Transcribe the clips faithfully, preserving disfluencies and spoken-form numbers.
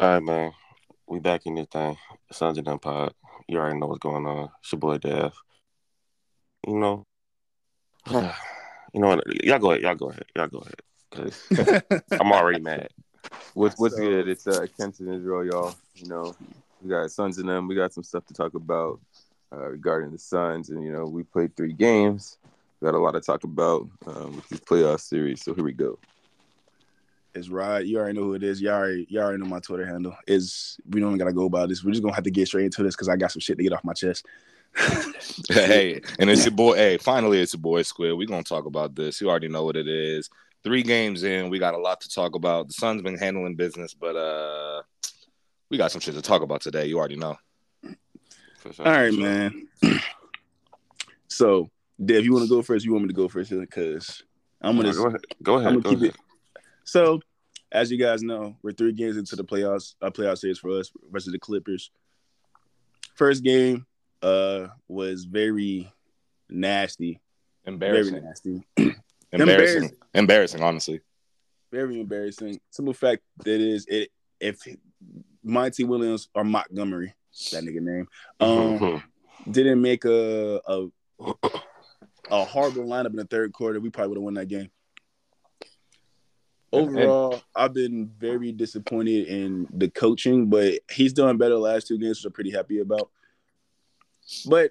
All right, man. We back in this thing. Suns n Nem! Pod. You already know what's going on. It's your boy, Dev. You know, you know what? Y'all go ahead. Y'all go ahead. Y'all go ahead. Cause I'm already mad. What's what's so good? It's uh, Kenton Israel, y'all. You know, we got Suns n Nem! We got some stuff to talk about uh, regarding the Suns. And, you know, we played three games. We got a lot to talk about um, with this playoff series. So here we go. It's Rod. You already know who it is. You already, you already know my Twitter handle. Is we don't got to go about this. We're just going to have to get straight into this because I got some shit to get off my chest. Hey, and it's your boy. Hey, finally, it's your boy, Squid. We're going to talk about this. You already know what it is. Three games in. We got a lot to talk about. The Suns been handling business, but uh, we got some shit to talk about today. You already know. For sure. All right, sure. Man. So, Dev, you want to go first? You want me to go first? Because I'm going to go ahead. Go ahead. I'm going to keep ahead. it. So, as you guys know, we're three games into the playoffs, a playoff series for us versus the Clippers. First game uh, was very nasty. Embarrassing. Very nasty. Embarrassing. Embarrassing. Embarrassing, honestly. Very embarrassing. Simple fact that is, it, if Monty Williams or Montgomery, that nigga name, um, mm-hmm. didn't make a, a, a horrible lineup in the third quarter, we probably would have won that game. Overall, I've been very disappointed in the coaching, but he's done better the last two games, which I'm pretty happy about. But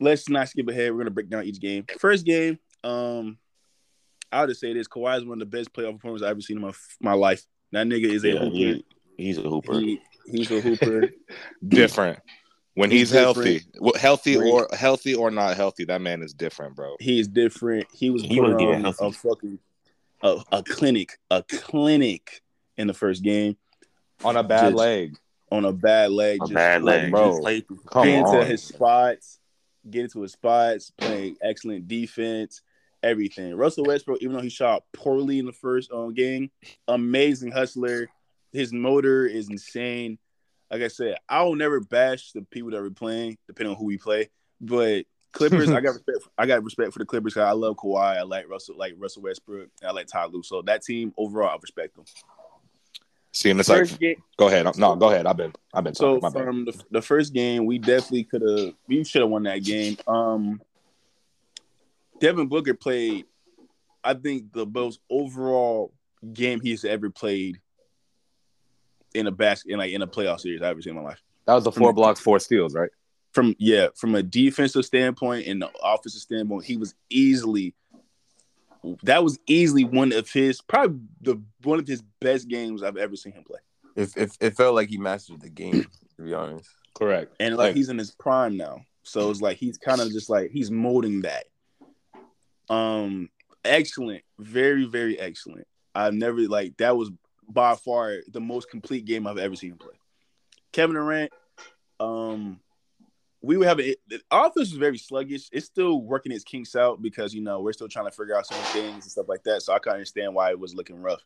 let's not skip ahead. We're going to break down each game. First game, um, I'll just say this. Kawhi is one of the best playoff performers I've ever seen in my my life. That nigga is a yeah, hooper. He, he's a hooper. He, he's a hooper. Different. When he's, he's healthy, well, healthy or healthy or not healthy, that man is different, bro. He is different. He was he put on a fucking – A, a clinic, a clinic in the first game. On a bad just, leg. On a bad leg. A just bad like, leg. Bro, just come get on. into his spots, get into his spots, playing excellent defense, everything. Russell Westbrook, even though he shot poorly in the first um, game, amazing hustler. His motor is insane. Like I said, I will never bash the people that we're playing, depending on who we play, but Clippers, I got respect. For, I got respect for the Clippers because I love Kawhi. I like Russell, like Russell Westbrook. And I like Ty Lu. So that team overall, I respect them. See, and it's first like, game, go ahead. No, go ahead. I've been, I've been. So talking, from the, the first game, we definitely could have. We should have won that game. Um, Devin Booker played, I think, the most overall game he's ever played in a basket, in like in a playoff series I've ever seen in my life. That was the four blocks, four steals, right? From yeah, from a defensive standpoint and the offensive standpoint, he was easily that was easily one of his probably the one of his best games I've ever seen him play. If if it felt like he mastered the game, to be honest. Correct. And like, like he's in his prime now, so it's like he's kind of just like he's molding that. Um, excellent, very very excellent. I've never like that was by far the most complete game I've ever seen him play. Kevin Durant, um. We would have a, the offense was very sluggish. It's still working its kinks out because, you know, we're still trying to figure out some things and stuff like that. So I can understand why it was looking rough.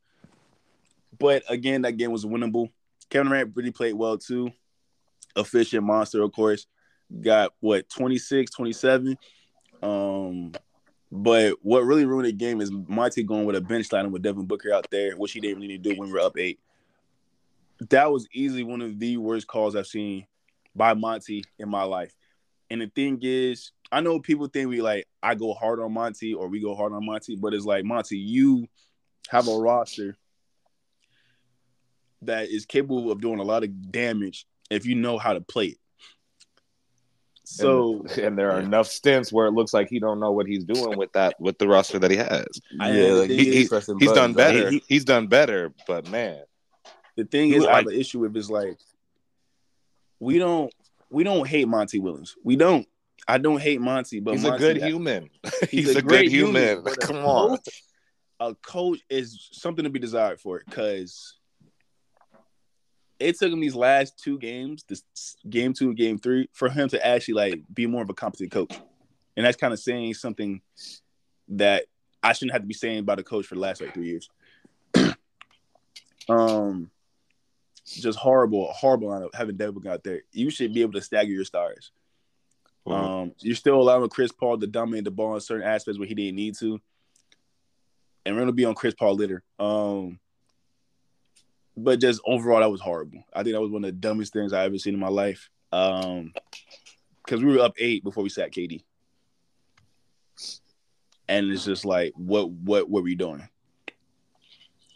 But again, that game was winnable. Kevin Durant really played well too. Efficient monster, of course. Got what, twenty-six, twenty-seven. Um, but what really ruined the game is Monty going with a bench line with Devin Booker out there, which he didn't really need to do when we were up eight. That was easily one of the worst calls I've seen by Monty in my life. And the thing is, I know people think we like, I go hard on Monty or we go hard on Monty, but it's like, Monty, you have a roster that is capable of doing a lot of damage if you know how to play it. So, and, and there are yeah. enough stints where it looks like he don't know what he's doing with that, with the roster that he has. I yeah, like he, he, he's buttons, done better. He, he's done better, but man. The thing is, like, I have an issue with is like, We don't we don't hate Monty Williams. We don't. I don't hate Monty, but he's Monty, a good I, human. He's, he's a, a great good human. human. Come a on. Coach, a coach is something to be desired for it because it took him these last two games, this game two, game three, for him to actually like be more of a competent coach. And that's kind of saying something that I shouldn't have to be saying about a coach for the last like three years. um Just horrible, horrible lineup having Devin Booker out there. You should be able to stagger your stars. Mm-hmm. Um, you're still allowing Chris Paul to dominate the ball in certain aspects where he didn't need to. And we're going to be on Chris Paul later. Um, But just overall, that was horrible. I think that was one of the dumbest things I ever seen in my life. Um, because we were up eight before we sat K D, and it's just like, what, what were we doing?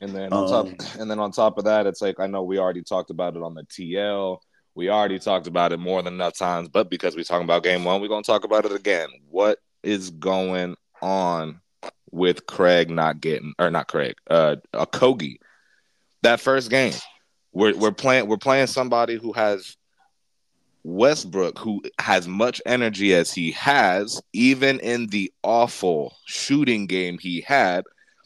And then on um, top, and then on top of that, it's like, I know we already talked about it on the T L. We already talked about it more than enough times, but because we're talking about game one, we're gonna talk about it again. What is going on with Craig not getting, or not Craig, uh, Okogie? That first game, we're we're playing we're playing somebody who has Westbrook, who has much energy as he has, even in the awful shooting game he had,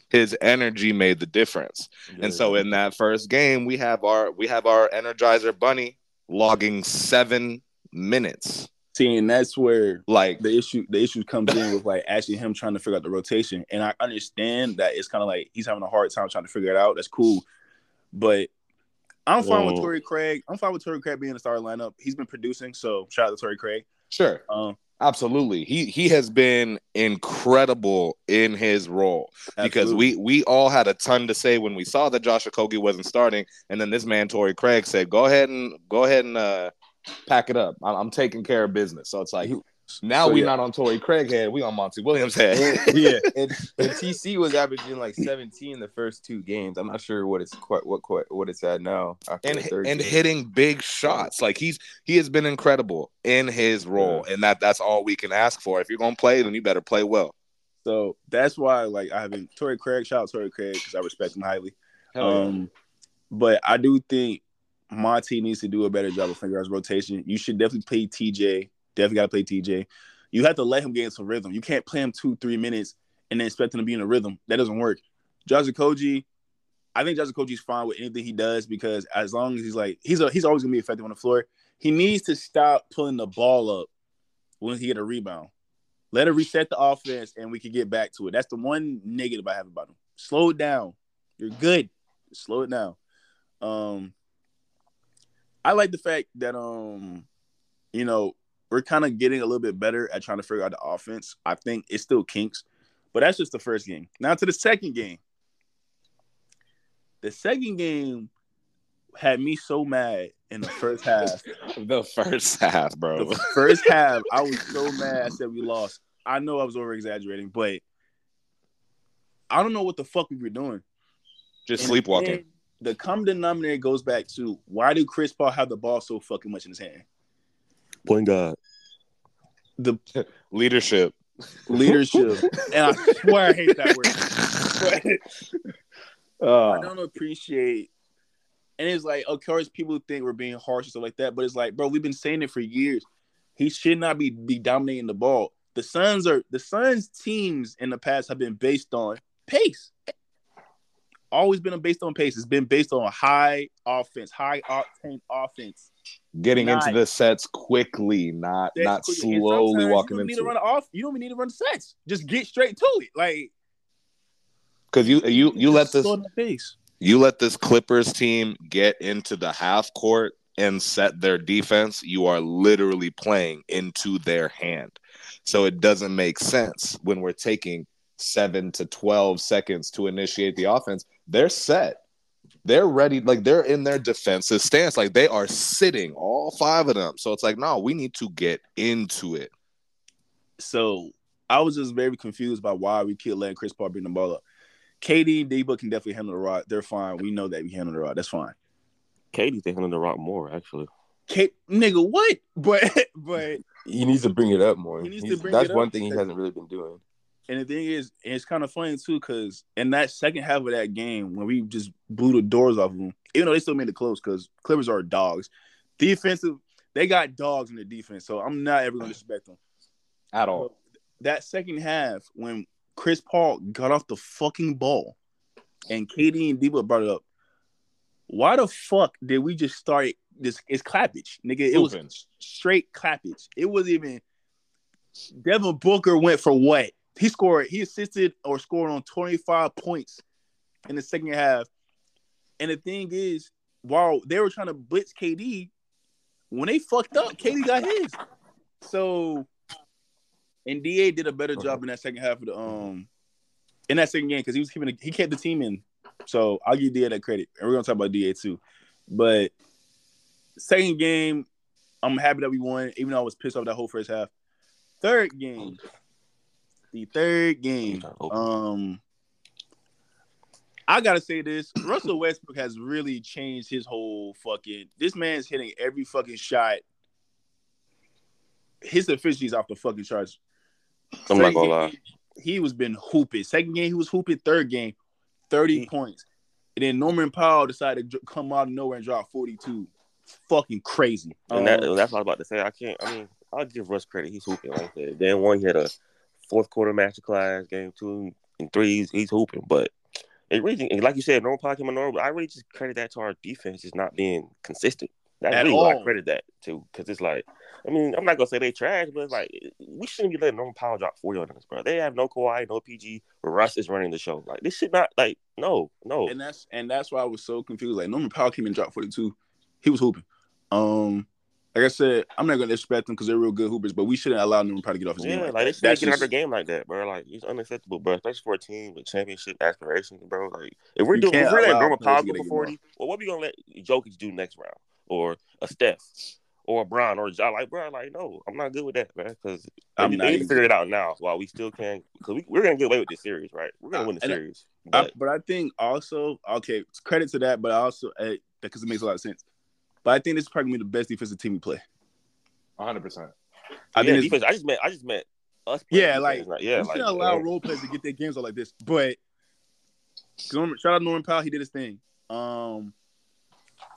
his energy made the difference. Yeah. And so in that first game, we have our we have our Energizer Bunny logging seven minutes. See, and that's where like the issue the issue comes in with like actually him trying to figure out the rotation. And I understand that it's kind of like he's having a hard time trying to figure it out. That's cool. But I'm fine Whoa. with Torrey Craig. I'm fine with Torrey Craig being in the starting lineup. He's been producing, so shout out to Torrey Craig. Sure. Um, Absolutely. He he has been incredible in his role. Absolutely. Because we, we all had a ton to say when we saw that Josh Okogie wasn't starting, and then this man, Torrey Craig, said, go ahead and go ahead and uh, pack it up. I'm, I'm taking care of business. So it's like, now so, we're yeah. not on Torrey Craig head. We on Monty Williams head. yeah. And, and T C was averaging like seventeen the first two games. I'm not sure what it's quite what quite, what it's at now. And and game. hitting big shots. Like he's he has been incredible in his role, yeah. and that that's all we can ask for. If you're gonna play, then you better play well. So that's why, like, I haven't Torrey Craig. Shout out Torrey Craig because I respect him highly. Hell um, yeah. But I do think Monty needs to do a better job of figuring out his rotation. You should definitely play T J. Definitely got to play T J. You have to let him get some rhythm. You can't play him two, three minutes and then expect him to be in a rhythm. That doesn't work. Josh Okogie, I think Josh Okogie's fine with anything he does because as long as he's like he's a, he's always gonna be effective on the floor. He needs to stop pulling the ball up when he get a rebound. Let him reset the offense and we can get back to it. That's the one negative I have about him. Slow it down. You're good. Slow it down. Um, I like the fact that um, you know. We're kind of getting a little bit better at trying to figure out the offense. I think it's still kinks, but that's just the first game. Now to the second game. The second game had me so mad in the first half. The first half, bro. The first half, I was so mad. I said we lost. I know I was over-exaggerating, but I don't know what the fuck we were doing. Just and sleepwalking. Then, the common denominator goes back to why do Chris Paul have the ball so fucking much in his hand? Point guard. The leadership. Leadership. And I swear I hate that word. But uh, I don't appreciate. And it's like, of course, people think we're being harsh and stuff like that. But it's like, bro, we've been saying it for years. He should not be, be dominating the ball. The Suns are the Suns teams in the past have been based on pace. Always been based on pace. It's been based on high offense, high octane offense. Getting not, into the sets quickly, not not quickly. slowly walking into. You don't need to run off. You don't even need to run the sets. Just get straight to it, like because you you you let this you let this Clippers team get into the half court and set their defense. You are literally playing into their hand, so it doesn't make sense when we're taking seven to twelve seconds to initiate the offense. They're set. They're ready, like they're in their defensive stance, like they are sitting, all five of them. So it's like, no, we need to get into it. So I was just very confused by why we keep letting Chris Paul bring the ball up. K D and D-Book can definitely handle the rock. They're fine. We know that we handle the rock. That's fine. K D can handle the rock more, actually. K- nigga, what? But but he needs to bring it up more. He needs He's, to bring that's it up. one thing he hasn't really been doing. And the thing is, it's kind of funny, too, because in that second half of that game, when we just blew the doors off of them, even though they still made it close because Clippers are dogs. Defensive, they got dogs in the defense, so I'm not ever going to respect them. At all. But that second half, when Chris Paul got off the fucking ball and K D and D-Book brought it up, why the fuck did we just start this? It's clappage, nigga. It Open. was straight clappage. It wasn't even – Devin Booker went for what? He scored, he assisted or scored on twenty-five points in the second half. And the thing is, while they were trying to blitz K D, when they fucked up, K D got his. So, and D A did a better job in that second half of the, um, in that second game because he was keeping, a, he kept the team in So I'll give D A that credit. And we're going to talk about D A too. But second game, I'm happy that we won, even though I was pissed off that whole first half. Third game. The third game. Um, I got to say this. Russell Westbrook has really changed his whole fucking – this man's hitting every fucking shot. His efficiency is off the fucking charts. I'm not going to lie. He was been hooping. Second game, he was hooping. Third game, thirty points. And then Norman Powell decided to come out of nowhere and drop forty-two. Fucking crazy. Um, and that, that's what I was about to say. I can't, I mean, I'll give Russ credit. He's hooping like that. Then one, he had a fourth quarter masterclass. Game two and three, he's, he's hooping. But it really, like you said, Norman Powell came out of nowhere. But I really just credit that to our defense just not being consistent. That's really all. What I credit that to, because it's like, I mean, I'm not gonna say they trash, but it's like we shouldn't be letting Norman Powell drop forty on us, bro. They have no Kawhi, no P G. Russ is running the show. Like this should not, like, no, no. And that's and that's why I was so confused. Like Norman Powell came and dropped forty-two. He was hooping. Um, like I said, I'm not gonna disrespect them because they're real good hoopers, but we shouldn't allow Norman Powell to get off his yeah, game. Yeah, like, like they shouldn't get out of their game like that, bro. Like it's unacceptable, bro. Especially for a team with championship aspirations, bro. Like if we're doing, if we're letting Norman Powell go for forty, well, what are we gonna let Jokic do next round? Or a Steph, or a Bron, or a Jaw. Like, bro, like, no, I'm not good with that, man. Because I need to figure it out now while we still can. Because we, we're going to get away with this series, right? We're going to win the series. I, but... I, but I think also, okay, credit to that, but also, because uh, it makes a lot of sense. But I think this is probably going to be the best defensive team we play. one hundred percent. I yeah, think defense, I just meant I just meant us playing. Yeah, like, like, yeah, we like, shouldn't allow role players to get their games all like this. But, Norman, shout out to Norman Powell, he did his thing. Um...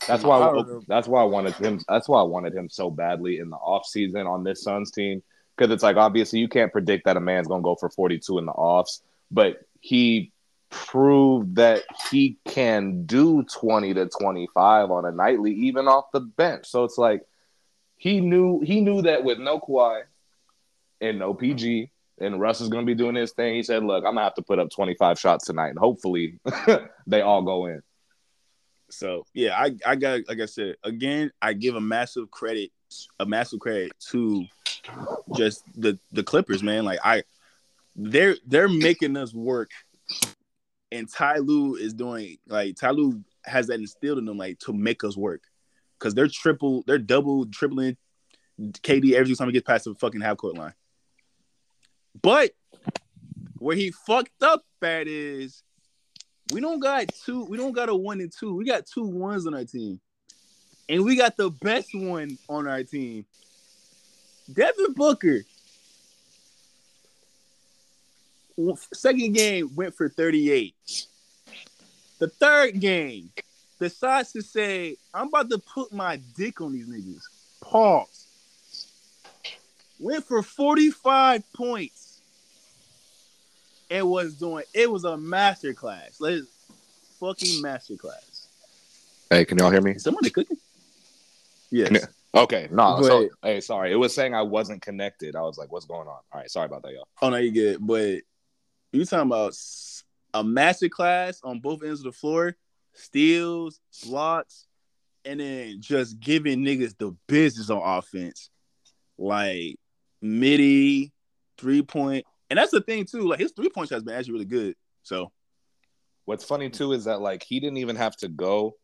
That's why. I, that's why I wanted him. That's why I wanted him so badly in the offseason on this Suns team, because it's like obviously you can't predict that a man's gonna go for forty-two in the offs, but he proved that he can do twenty to twenty-five on a nightly, even off the bench. So it's like he knew he knew that with no Kawhi and no P G and Russ is gonna be doing his thing. He said, "Look, I'm gonna have to put up twenty-five shots tonight, and hopefully they all go in." So yeah, I I got like I said again, I give a massive credit, a massive credit to just the, the Clippers, man. Like I, they're they're making us work, and Ty Lu is doing like Ty Lu has that instilled in them, like to make us work, because they're triple, they're double tripling K D every time he gets past the fucking half court line. But where he fucked up at is. We don't got two. We don't got a one and two. We got two ones on our team, and we got the best one on our team, Devin Booker. Second game went for thirty-eight. The third game decides to say, "I'm about to put my dick on these niggas." Pause. Went for forty-five points. It was doing. It was a masterclass. Let's fucking masterclass. Hey, can y'all hear me? Is somebody cooking? Yes. You, okay. No. But, so, hey, sorry. It was saying I wasn't connected. I was like, "What's going on?" All right. Sorry about that, y'all. Oh no, you good. But you talking about a masterclass on both ends of the floor, steals, blocks, and then just giving niggas the business on offense, like midi, three point. And that's the thing, too. Like, his three-point shot has been actually really good. So, what's funny, too, is that, like, he didn't even have to go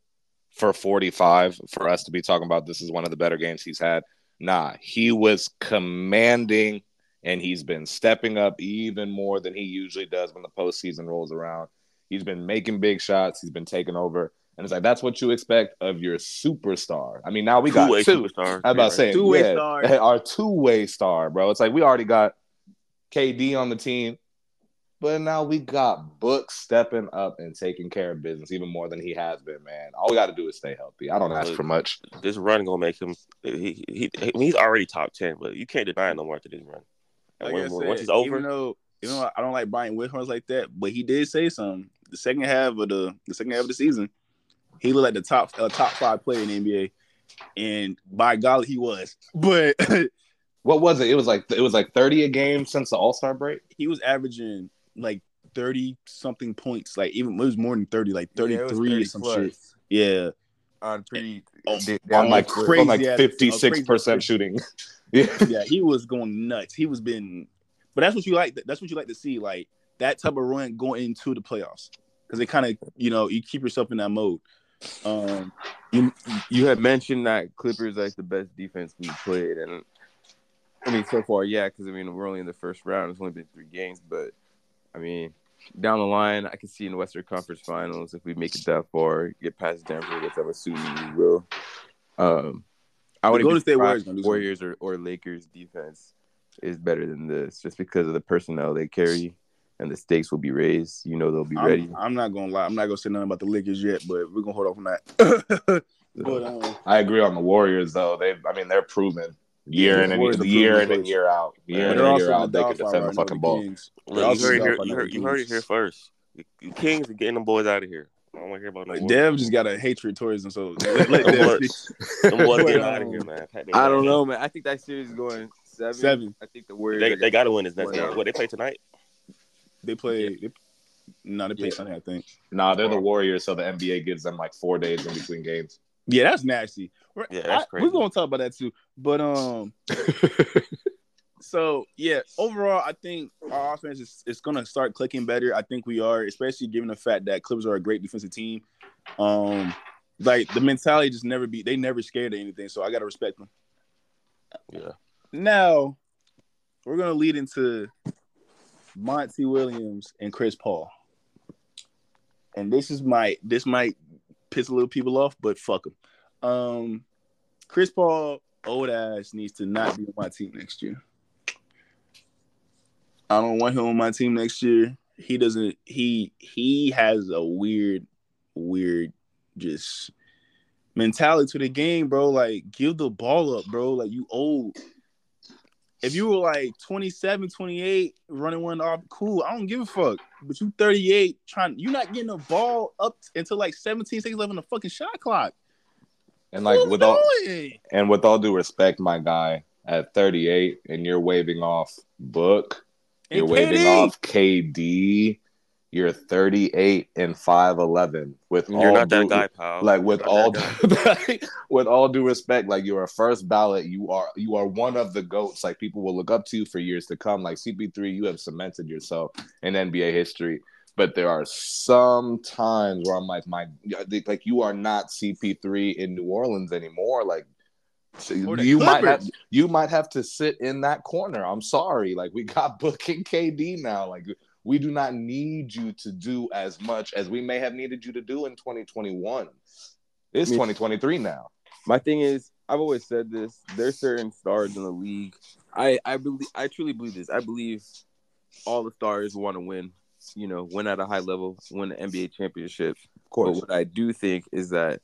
for forty-five for us to be talking about this is one of the better games he's had. Nah, he was commanding, and he's been stepping up even more than he usually does when the postseason rolls around. He's been making big shots. He's been taking over. And it's like, that's what you expect of your superstar. I mean, now we got two-way two. Superstar. I'm about saying, two-way yeah, star. Our two-way star, bro. It's like, we already got K D on the team, but now we got Books stepping up and taking care of business even more than he has been, man. All we got to do is stay healthy. I don't ask for much. This run gonna make him. He, he, he he's already top ten, but you can't deny him no more after this run. Like when, I said, once it's over, even though, even though I don't like buying windhorns like that, but he did say something. The second half of the the second half of the season, he looked like the top uh, top five player in the N B A, and by golly, he was. But. What was it? It was like it was like thirty a game since the All-Star break. He was averaging like thirty something points, like even it was more than thirty, like thirty-three yeah, or some plus. Shit. Yeah, on pretty on, on like crazy on like fifty-six percent shooting. Yeah, yeah, he was going nuts. He was been, but that's what you like. That's what you like to see, like that type of run going into the playoffs. because it kind of, you know, you keep yourself in that mode. Um, you you had mentioned that Clippers like the best defense we played, and I mean so far, yeah, because I mean we're only in the first round. It's only been three games, but I mean down the line, I can see in the Western Conference Finals if we make it that far, get past Denver, which I'm assuming we will. Um, I would go to say Warriors or, or Lakers defense is better than this, just because of the personnel they carry. And the stakes will be raised. You know they'll be I'm, ready. I'm not gonna lie. I'm not gonna say nothing about the Lakers yet, but we're gonna hold off on that. but, um, I agree on the Warriors though. They, I mean, they're proven year in and year in and year out. Year in and year out, they could defend the fucking ball. Look, you heard, you heard, you heard it here first. The Kings are getting them boys out of here. I don't want to hear about that. Dev just got a hatred towards them, so let Dev them boys get out of here, man. I don't know, man. I think that series is going seven. Seven. I think the Warriors. They got to win this next game. What they play tonight? They play yeah. – no, nah, they play yeah. Sunday, I think. No, nah, they're the Warriors, so the N B A gives them, like, four days in between games. Yeah, that's nasty. We're, yeah, that's I, crazy. We're going to talk about that, too. But, um – so, yeah, overall, I think our offense is, is going to start clicking better. I think we are, especially given the fact that Clippers are a great defensive team. Um, Like, the mentality just never be – they never scared of anything, so I got to respect them. Yeah. Now, we're going to lead into – Monty Williams and Chris Paul, and this is my this might piss a little people off, but fuck them. Um, Chris Paul, old ass, needs to not be on my team next year. I don't want him on my team next year. He doesn't. He he has a weird, weird, just mentality to the game, bro. Like, give the ball up, bro. Like, you old. If you were like twenty-seven, twenty-eight, running one off, cool. I don't give a fuck. But you thirty-eight, trying, you're not getting a ball up until like seventeen seconds left on the fucking shot clock. And like, with all, and with all due respect, my guy, at thirty-eight, and you're waving off Book, you're waving off K D, you're thirty-eight and five eleven. With you're all not due, that guy, pal. Like with all, like, with all due respect, like you're a first ballot. You are you are one of the GOATs. Like people will look up to you for years to come. Like C P three, you have cemented yourself in N B A history. But there are some times where I'm like, my like you are not C P three in New Orleans anymore. Like so you Clippers. might have you might have to sit in that corner. I'm sorry. Like we got Book and K D now. Like. We do not need you to do as much as we may have needed you to do in twenty twenty-one. It's I mean, twenty twenty-three now. My thing is, I've always said this, there's certain stars in the league. I, I believe I truly believe this. I believe all the stars want to win, you know, win at a high level, win the N B A championship. Of course. But what I do think is that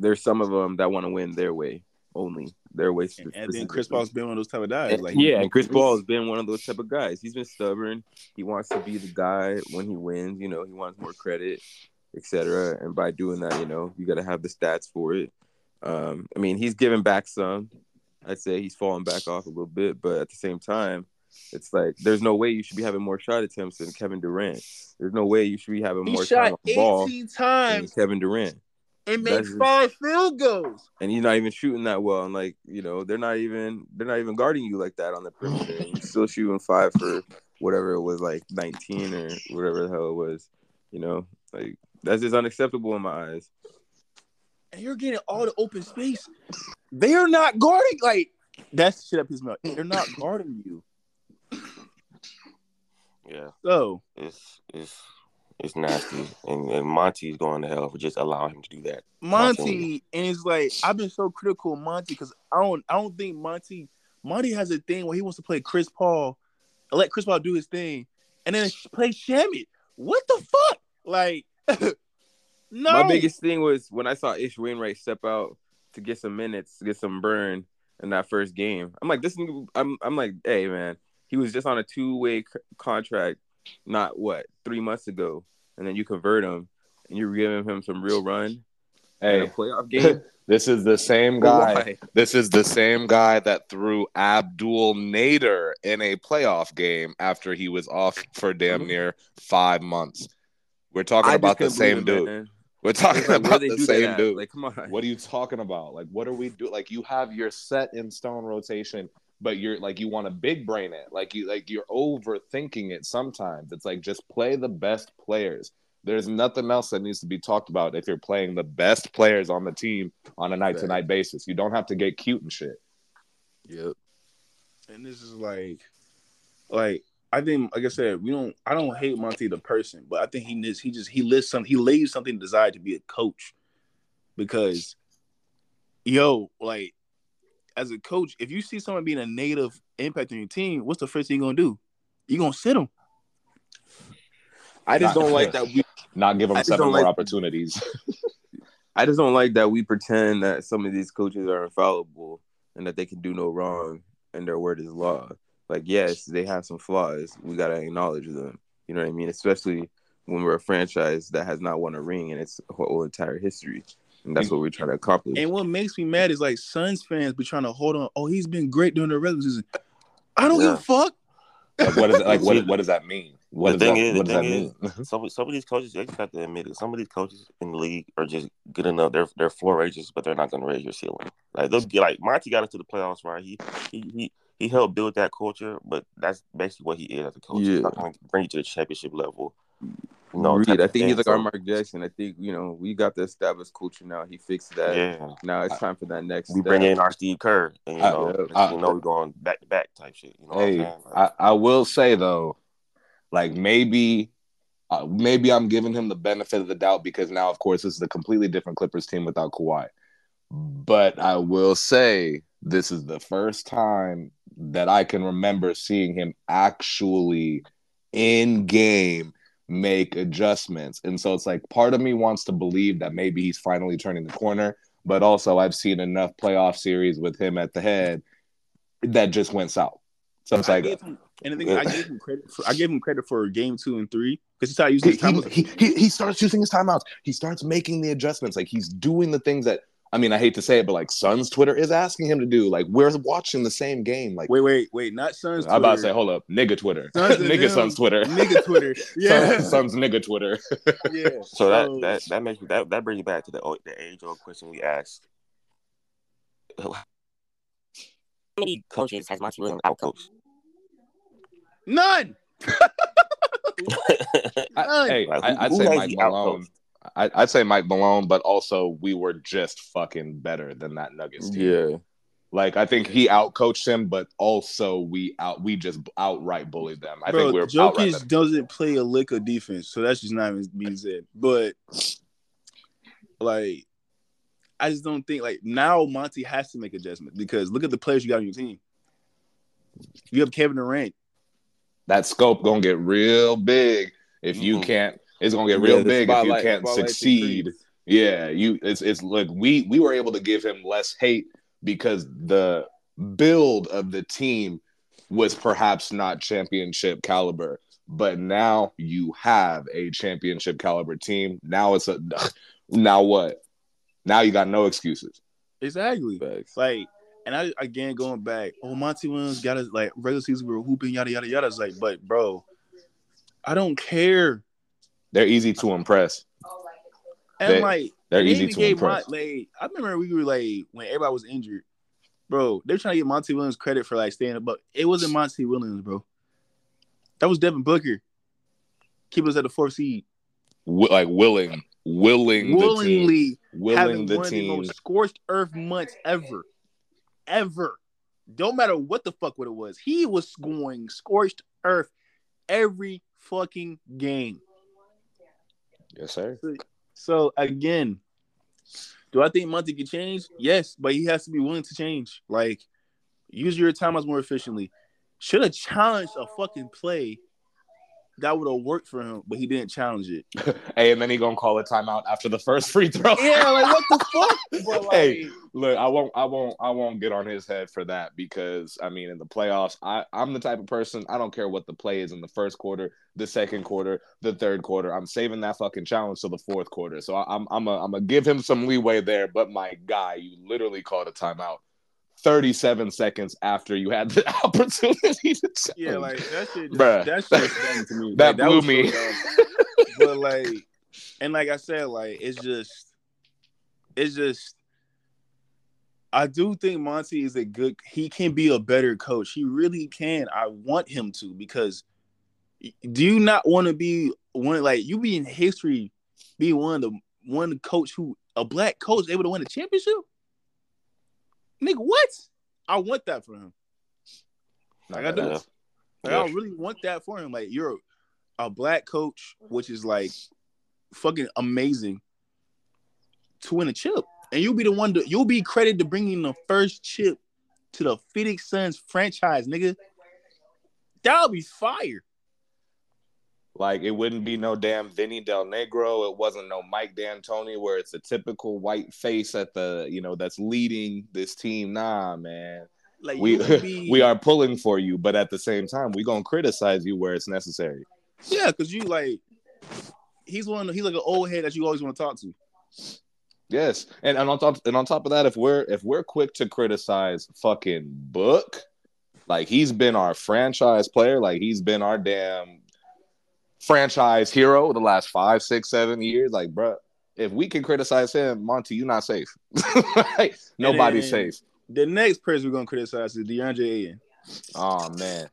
there's some of them that want to win their way only. Their way and, and then Chris Paul's been one of those type of guys. And, like, yeah, and Chris Paul has been one of those type of guys. He's been stubborn. He wants to be the guy when he wins. You know, he wants more credit, et cetera. And by doing that, you know, you got to have the stats for it. Um, I mean, he's giving back some. I'd say he's falling back off a little bit, but at the same time, it's like there's no way you should be having more shot attempts than Kevin Durant. There's no way you should be having he more shot time on the ball times. than Kevin Durant. It makes just, five field goals, and you're not even shooting that well. And like you know, they're not even they're not even guarding you like that on the perimeter. And you're still shooting five for whatever it was, like nineteen or whatever the hell it was. You know, like that's just unacceptable in my eyes. And you're getting all the open space. They are not guarding. Like that's shit up his mouth. They're not guarding you. Yeah. So it's it's. It's nasty, and, and Monty's going to hell for just allowing him to do that. Monty, and it's like I've been so critical of Monty because I don't, I don't think Monty, Monty has a thing where he wants to play Chris Paul, let Chris Paul do his thing, and then play Shamit. What the fuck? Like, no. My biggest thing was when I saw Ish Wainwright step out to get some minutes, to get some burn in that first game. I'm like, this. I'm, I'm like, hey man, he was just on a two way c- contract. Not what three months ago, and then you convert him, and you're giving him some real run. Hey, in a playoff game. This is the same guy. Why? This is the same guy that threw Abdul Nader in a playoff game after he was off for damn near five months. We're talking I about the same dude. That, We're talking like, about the same dude. Like, come on. What are you talking about? Like, what are we doing? Like, you have your set in stone rotation. But you're like you want to big brain it, like you like you're overthinking it sometimes. It's like just play the best players. There's nothing else that needs to be talked about if you're playing the best players on the team on a night-to-night basis. You don't have to get cute and shit. Yep. And this is like, like I think, like I said, we don't. I don't hate Monty the person, but I think he needs. He just he lists some. He lays something to desire to be a coach, because, yo, like, as a coach, if you see someone being a negative impact on your team, what's the first thing you gonna do? You gonna sit them. I just not, don't like that we not give them seven more like, opportunities. I just don't like that we pretend that some of these coaches are infallible and that they can do no wrong and their word is law. Like, yes, they have some flaws. We gotta acknowledge them. You know what I mean? Especially when we're a franchise that has not won a ring in its whole entire history, and that's what we're trying to accomplish. And what makes me mad is like Suns fans be trying to hold on. Oh, he's been great during the regular season. I don't yeah. give a fuck. Like, what is that, like what what does that mean? What the thing that, is, what the does thing that is, mean? some some of these coaches, I just have to admit it. Some of these coaches in the league are just good enough. They're they're floor raisers, but they're not going to raise your ceiling. Like those, like Monty got us to the playoffs, right? He he he he helped build that culture, but that's basically what he is as a coach. Yeah. He's not going to bring you to the championship level. You know, Reed, I think he's like so. our Mark Jackson. I think you know we got the established culture now. He fixed that. Yeah. Now it's time for that next. We step. Bring in our Steve Kerr, and you I, know, I, you know I, we're going back to back type shit. You know hey, what I'm like, I, I will say though, like maybe, uh, maybe I'm giving him the benefit of the doubt because now, of course, this is a completely different Clippers team without Kawhi. But I will say this is the first time that I can remember seeing him actually in game make adjustments. And so it's like part of me wants to believe that maybe he's finally turning the corner, but also I've seen enough playoff series with him at the head that just went south. So it's I like gave him, and the thing is, I gave him credit for, I gave him credit for game two and three because he started using his timeouts. He, he, he starts using his timeouts. He starts making the adjustments. Like he's doing the things that, I mean, I hate to say it, but like Suns Twitter is asking him to do. Like we're watching the same game. Like wait, wait, wait, not Suns Twitter. I'm about to say, hold up, nigga Twitter, Suns nigga Suns Twitter, nigga Twitter, yeah, Suns, Suns nigga Twitter. yeah. So that that that makes that that brings you back to the the age old question we asked. How many coaches has Monty Williams outcoached? None. I, hey, like, who, I'd who say Mike Malone. I, I'd say Mike Malone, but also we were just fucking better than that Nuggets team. Yeah, like I think he outcoached him, but also we out we just outright bullied them. I Bro, think we were. Jokic doesn't play a lick of defense, so that's just not even being said. But like, I just don't think like now Monty has to make adjustments because look at the players you got on your team. You have Kevin Durant. That scope gonna get real big if you mm-hmm. can't. It's gonna get real yeah, big if you can't succeed. Yeah, you. It's it's look. We we were able to give him less hate because the build of the team was perhaps not championship caliber, but now you have a championship caliber team. Now it's a. Now what? Now you got no excuses. Exactly. Facts. Like, and I again going back. Oh, Monty Williams got us like regular season. We were hooping yada yada yada. It's like, but bro, I don't care. They're easy to impress. And they, like they're easy to impress. My, like, I remember we were like when everybody was injured, bro. They're trying to get Monty Williams credit for like staying above. It wasn't Monty Williams, bro. That was Devin Booker. Keeping us at the fourth seed. W- like willing, willing, willingly, the team. willing having the one team. Of the most scorched earth months ever, ever. Don't matter what the fuck what it was. He was going scorched earth every fucking game. Yes, sir. So, again, do I think Monty can change? Yes, but he has to be willing to change. Like, use your timeouts more efficiently. Should have challenged a fucking play that would have worked for him, but he didn't challenge it. Hey, and then he gonna call a timeout after the first free throw. Yeah, like what the fuck? But, like, hey, look, I won't, I won't, I won't get on his head for that because I mean, in the playoffs, I, I'm the type of person I don't care what the play is in the first quarter, the second quarter, the third quarter. I'm saving that fucking challenge to the fourth quarter. So I, I'm, I'm, a, I'm gonna give him some leeway there. But my guy, you literally called a timeout thirty-seven seconds after you had the opportunity to challenge. Yeah, like that shit. Bruh, that shit that, to me. That, like, that blew me. But like, and like I said, like it's just, it's just. I do think Monty is a good. He can be a better coach. He really can. I want him to because do you not want to be one, like you be in history, be one of the one coach who a black coach able to win a championship. Nigga, what? I want that for him. Like I do, like I really want that for him. Like you're a black coach, which is like fucking amazing to win a chip, and you'll be the one to, you'll be credited to bringing the first chip to the Phoenix Suns franchise, nigga. That would be fire. Like, it wouldn't be no damn Vinny Del Negro. It wasn't no Mike D'Antoni where it's a typical white face at the, you know, that's leading this team. Nah, man. Like we, be... we are pulling for you, but at the same time, we're going to criticize you where it's necessary. Yeah, because you, like, he's one. He's like an old head that you always want to talk to. Yes, and, and on top and on top of that, if we're if we're quick to criticize fucking Book, like he's been our franchise player, like he's been our damn franchise hero the last five, six, seven years. Like, bro, if we can criticize him, Monty, you're not safe. Like, nobody's safe. The next person we're gonna criticize is DeAndre Ayton. Oh man,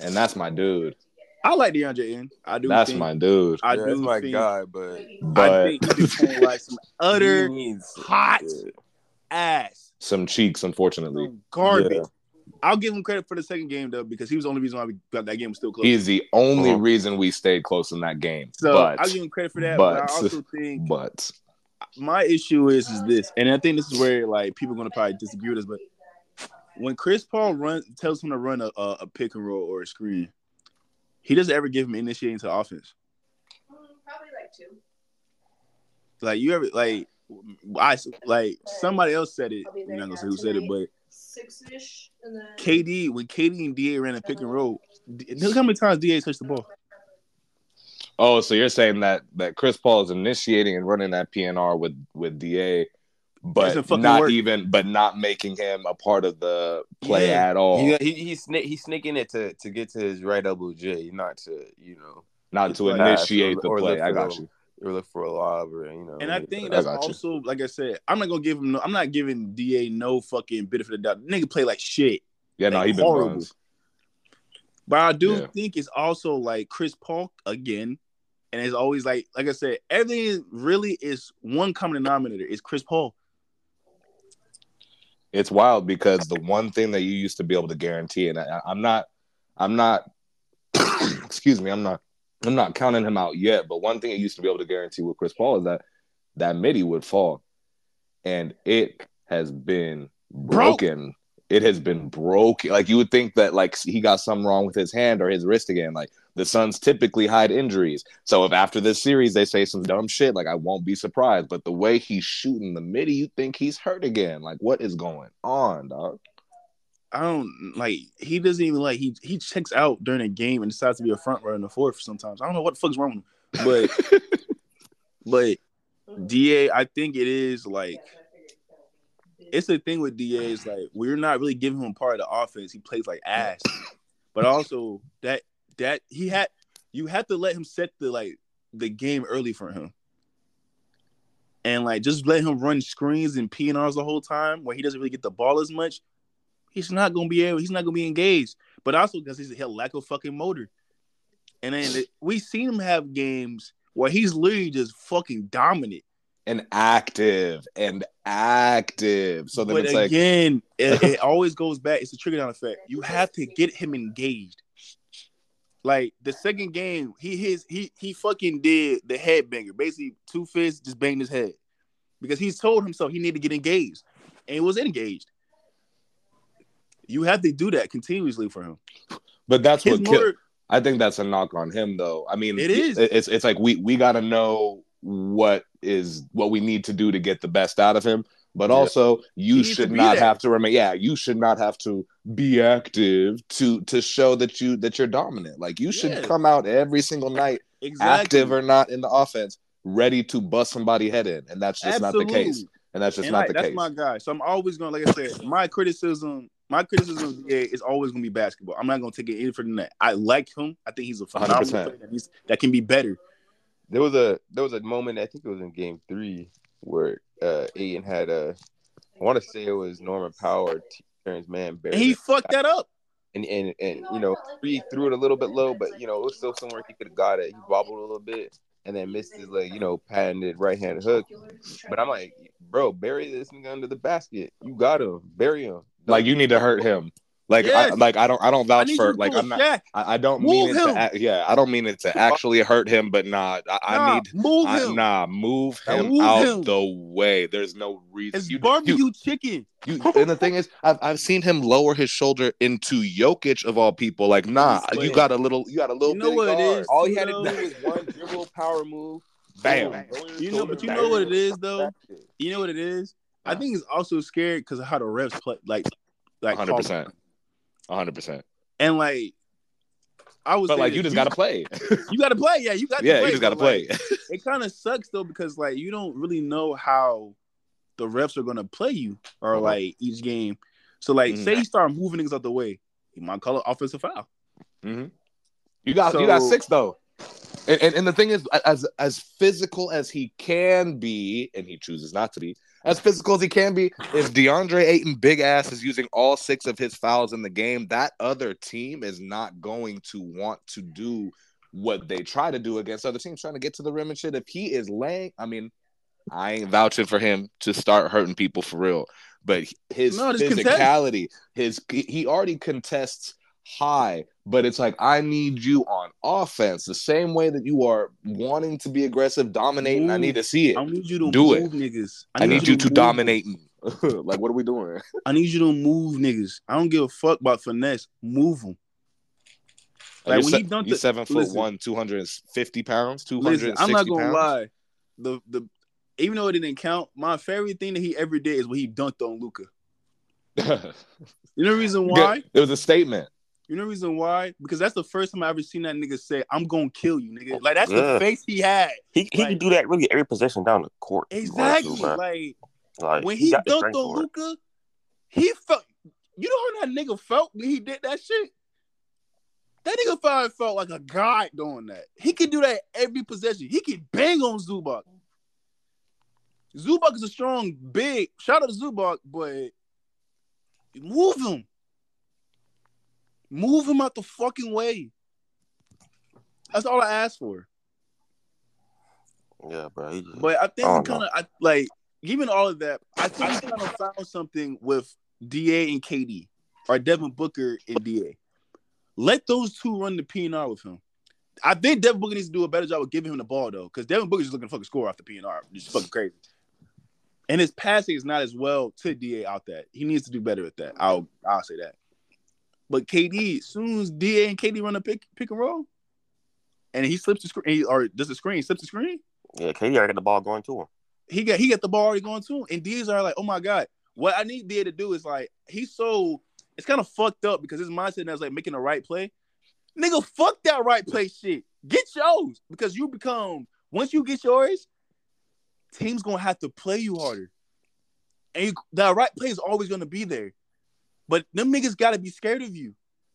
and that's my dude. I like DeAndre Ayton. I do. That's think, my dude. I yeah, do. That's my think, guy, but, but I think he's playing like some utter hot yeah. ass. Some cheeks, unfortunately. Some garbage. Yeah. I'll give him credit for the second game though, because he was the only reason why we got that game was still close. He's the only mm-hmm. reason we stayed close in that game. So but, I'll give him credit for that. But, but I also think, but my issue is is this, and I think this is where like people are gonna probably disagree with us, but when Chris Paul runs, tells him to run a, a pick and roll or a screen. He doesn't ever give him initiating to offense. Mm, probably like two. Like you ever like I like somebody else said it. I'm not gonna say who said it, but six-ish. And then K D when K D and D A ran a pick and roll, look how many times D A touched the ball. Oh, so you're saying that that Chris Paul is initiating and running that P N R with with D A, but not work. even, but not making him a part of the play yeah. at all. He, he, he's sni- he's sneaking it to, to get to his right elbow J, not to you know, not to initiate or, the play. Or I got a, you. Or look for a lob, or you know. And I think that's I also you. Like I said, I'm not gonna give him. No, I'm not giving D A no fucking benefit of the doubt. Nigga play like shit. Yeah, like, no, he been horrible. Runs. But I do yeah. think it's also like Chris Paul again, and it's always like like I said, everything really is one common denominator is Chris Paul. It's wild because the one thing that you used to be able to guarantee, and I, I'm not, I'm not, excuse me, I'm not, I'm not counting him out yet. But one thing you used to be able to guarantee with Chris Paul is that that midi would fall, and it has been broken. Bro. It has been broken. Like you would think that like he got something wrong with his hand or his wrist again. Like the Suns typically hide injuries, so if after this series they say some dumb shit, like I won't be surprised. But the way he's shooting the midi, you think he's hurt again. Like what is going on, dog? I don't like. He doesn't even like. He he checks out during a game and decides to be a front runner in the fourth sometimes. I don't know what the fuck's wrong with him. But but D A, I think it is like it's the thing with D A is like we're not really giving him part of the offense. He plays like ass, but also that. That he had, you had to let him set the like the game early for him, and like just let him run screens and P N Rs the whole time where he doesn't really get the ball as much. He's not gonna be able. He's not gonna be engaged. But also because he's a lack of fucking motor. And then we've seen him have games where he's literally just fucking dominant and active and active. So then but it's again, like... it, it always goes back. It's the trickle down effect. You have to get him engaged. Like the second game, he his he he fucking did the head banger. Basically, two fists just banged his head because he's told himself he needed to get engaged, and he was engaged. You have to do that continuously for him. But that's his what motor, ki- I think that's a knock on him, though. I mean, it is. It's it's like we we gotta know what is what we need to do to get the best out of him. But also, yeah. you should not there. have to remain. Yeah, you should not have to be active to to show that you that you're dominant. Like you should yeah. come out every single night, exactly. active or not in the offense, ready to bust somebody's head in, and that's just Absolutely. not the case. And that's just and not like, the that's case. That's my guy. So I'm always gonna, like I said, my criticism, my criticism yeah, is always gonna be basketball. I'm not gonna take it any further than that. I like him. I think he's a phenomenal one hundred percent player that, he's, that can be better. There was a there was a moment. I think it was in game three where. Uh, Aiden had a, I want to say it was Norman Powell, Terrence Mann. He fucked that up. and and, and you know, he threw it a little bit low, but you know, it was still somewhere he could have got it. He wobbled a little bit and then missed his, like, you know, patented right-handed hook. But I'm like, bro, bury this nigga under the basket. You got him, bury him. Like, you need to hurt him. Like, yes. I, like I don't, I don't vouch I for. Like, I'm not. I, I don't move mean it him. to. Yeah, I don't mean it to actually hurt him, but nah, I, I nah, need. Move I, him. Nah, move him move out him. the way. There's no reason. It's you, barbecue you, chicken. You, and the thing is, I've I've seen him lower his shoulder into Jokic of all people. Like, nah, you got a little, you got a little. You know what it guard. is. All you, you know? had to do was one dribble power move. Bam. bam. You know, but you bam. know what it is though. You know what it is. I think it's also scared because of how the refs play. Like, like one hundred percent. one hundred percent. And, like, I was But, like, you just got to play. You got to play. Yeah, you got to yeah, play. Yeah, you just got to play. Like, it kind of sucks, though, because, like, you don't really know how the refs are going to play you or, mm-hmm. like, each game. So, like, mm-hmm. say you start moving things out the way, you might call it offensive foul. Mm-hmm. You got so, you got six, though. And, and and the thing is, as as physical as he can be, and he chooses not to be, as physical as he can be, if DeAndre Ayton big ass is using all six of his fouls in the game, that other team is not going to want to do what they try to do against other teams trying to get to the rim and shit. If he is laying, I mean, I ain't vouching for him to start hurting people for real, but his no, physicality, his he already contests high, but it's like, I need you on offense the same way that you are wanting to be aggressive, dominating. Move. I need to see it. I need you to do move, it. niggas. I need, I need you, you to, to dominate. Like, what are we doing? I need you to move, niggas. I don't give a fuck about finesse. Move them. Like, when se- you dunk the seven foot listen, one, two hundred and fifty pounds, two hundred. I'm not gonna pounds. lie. The the even though it didn't count, my favorite thing that he ever did is when he dunked on Luka. You know the reason why? It was a statement. You know the reason why? Because that's the first time I ever seen that nigga say, "I'm gonna kill you, nigga." Like, that's yeah. the face he had. He he like, can do that really every possession down the court. Exactly. To, like, like when he, he dunked on Luka, he felt. You know how that nigga felt when he did that shit? That nigga probably felt like a god doing that. He can do that every possession. He can bang on Zubac. Zubac is a strong big. Shout out to Zubac, but move him. Move him out the fucking way. That's all I asked for. Yeah, bro. He just, but I think I kind of like, given all of that, I think we kind of found something with D A and K D, or Devin Booker and D A. Let those two run the P and R with him. I think Devin Booker needs to do a better job of giving him the ball though, because Devin Booker's just looking to fucking score off the P and R. It's fucking crazy. And his passing is not as well to D A out that. He needs to do better at that. I'll I'll say that. But K D, as soon as D A and K D run a pick pick and roll, and he slips the screen, or does the screen, slips the screen? Yeah, K D already got the ball going to him. He got he got the ball already going to him, and D's are like, oh my god, what I need D A to do is like, he's so it's kind of fucked up because his mindset is like making the right play. Nigga, fuck that right play shit. Get yours because you become once you get yours, teams gonna have to play you harder, and you, that right play is always gonna be there. But them niggas gotta be scared of you.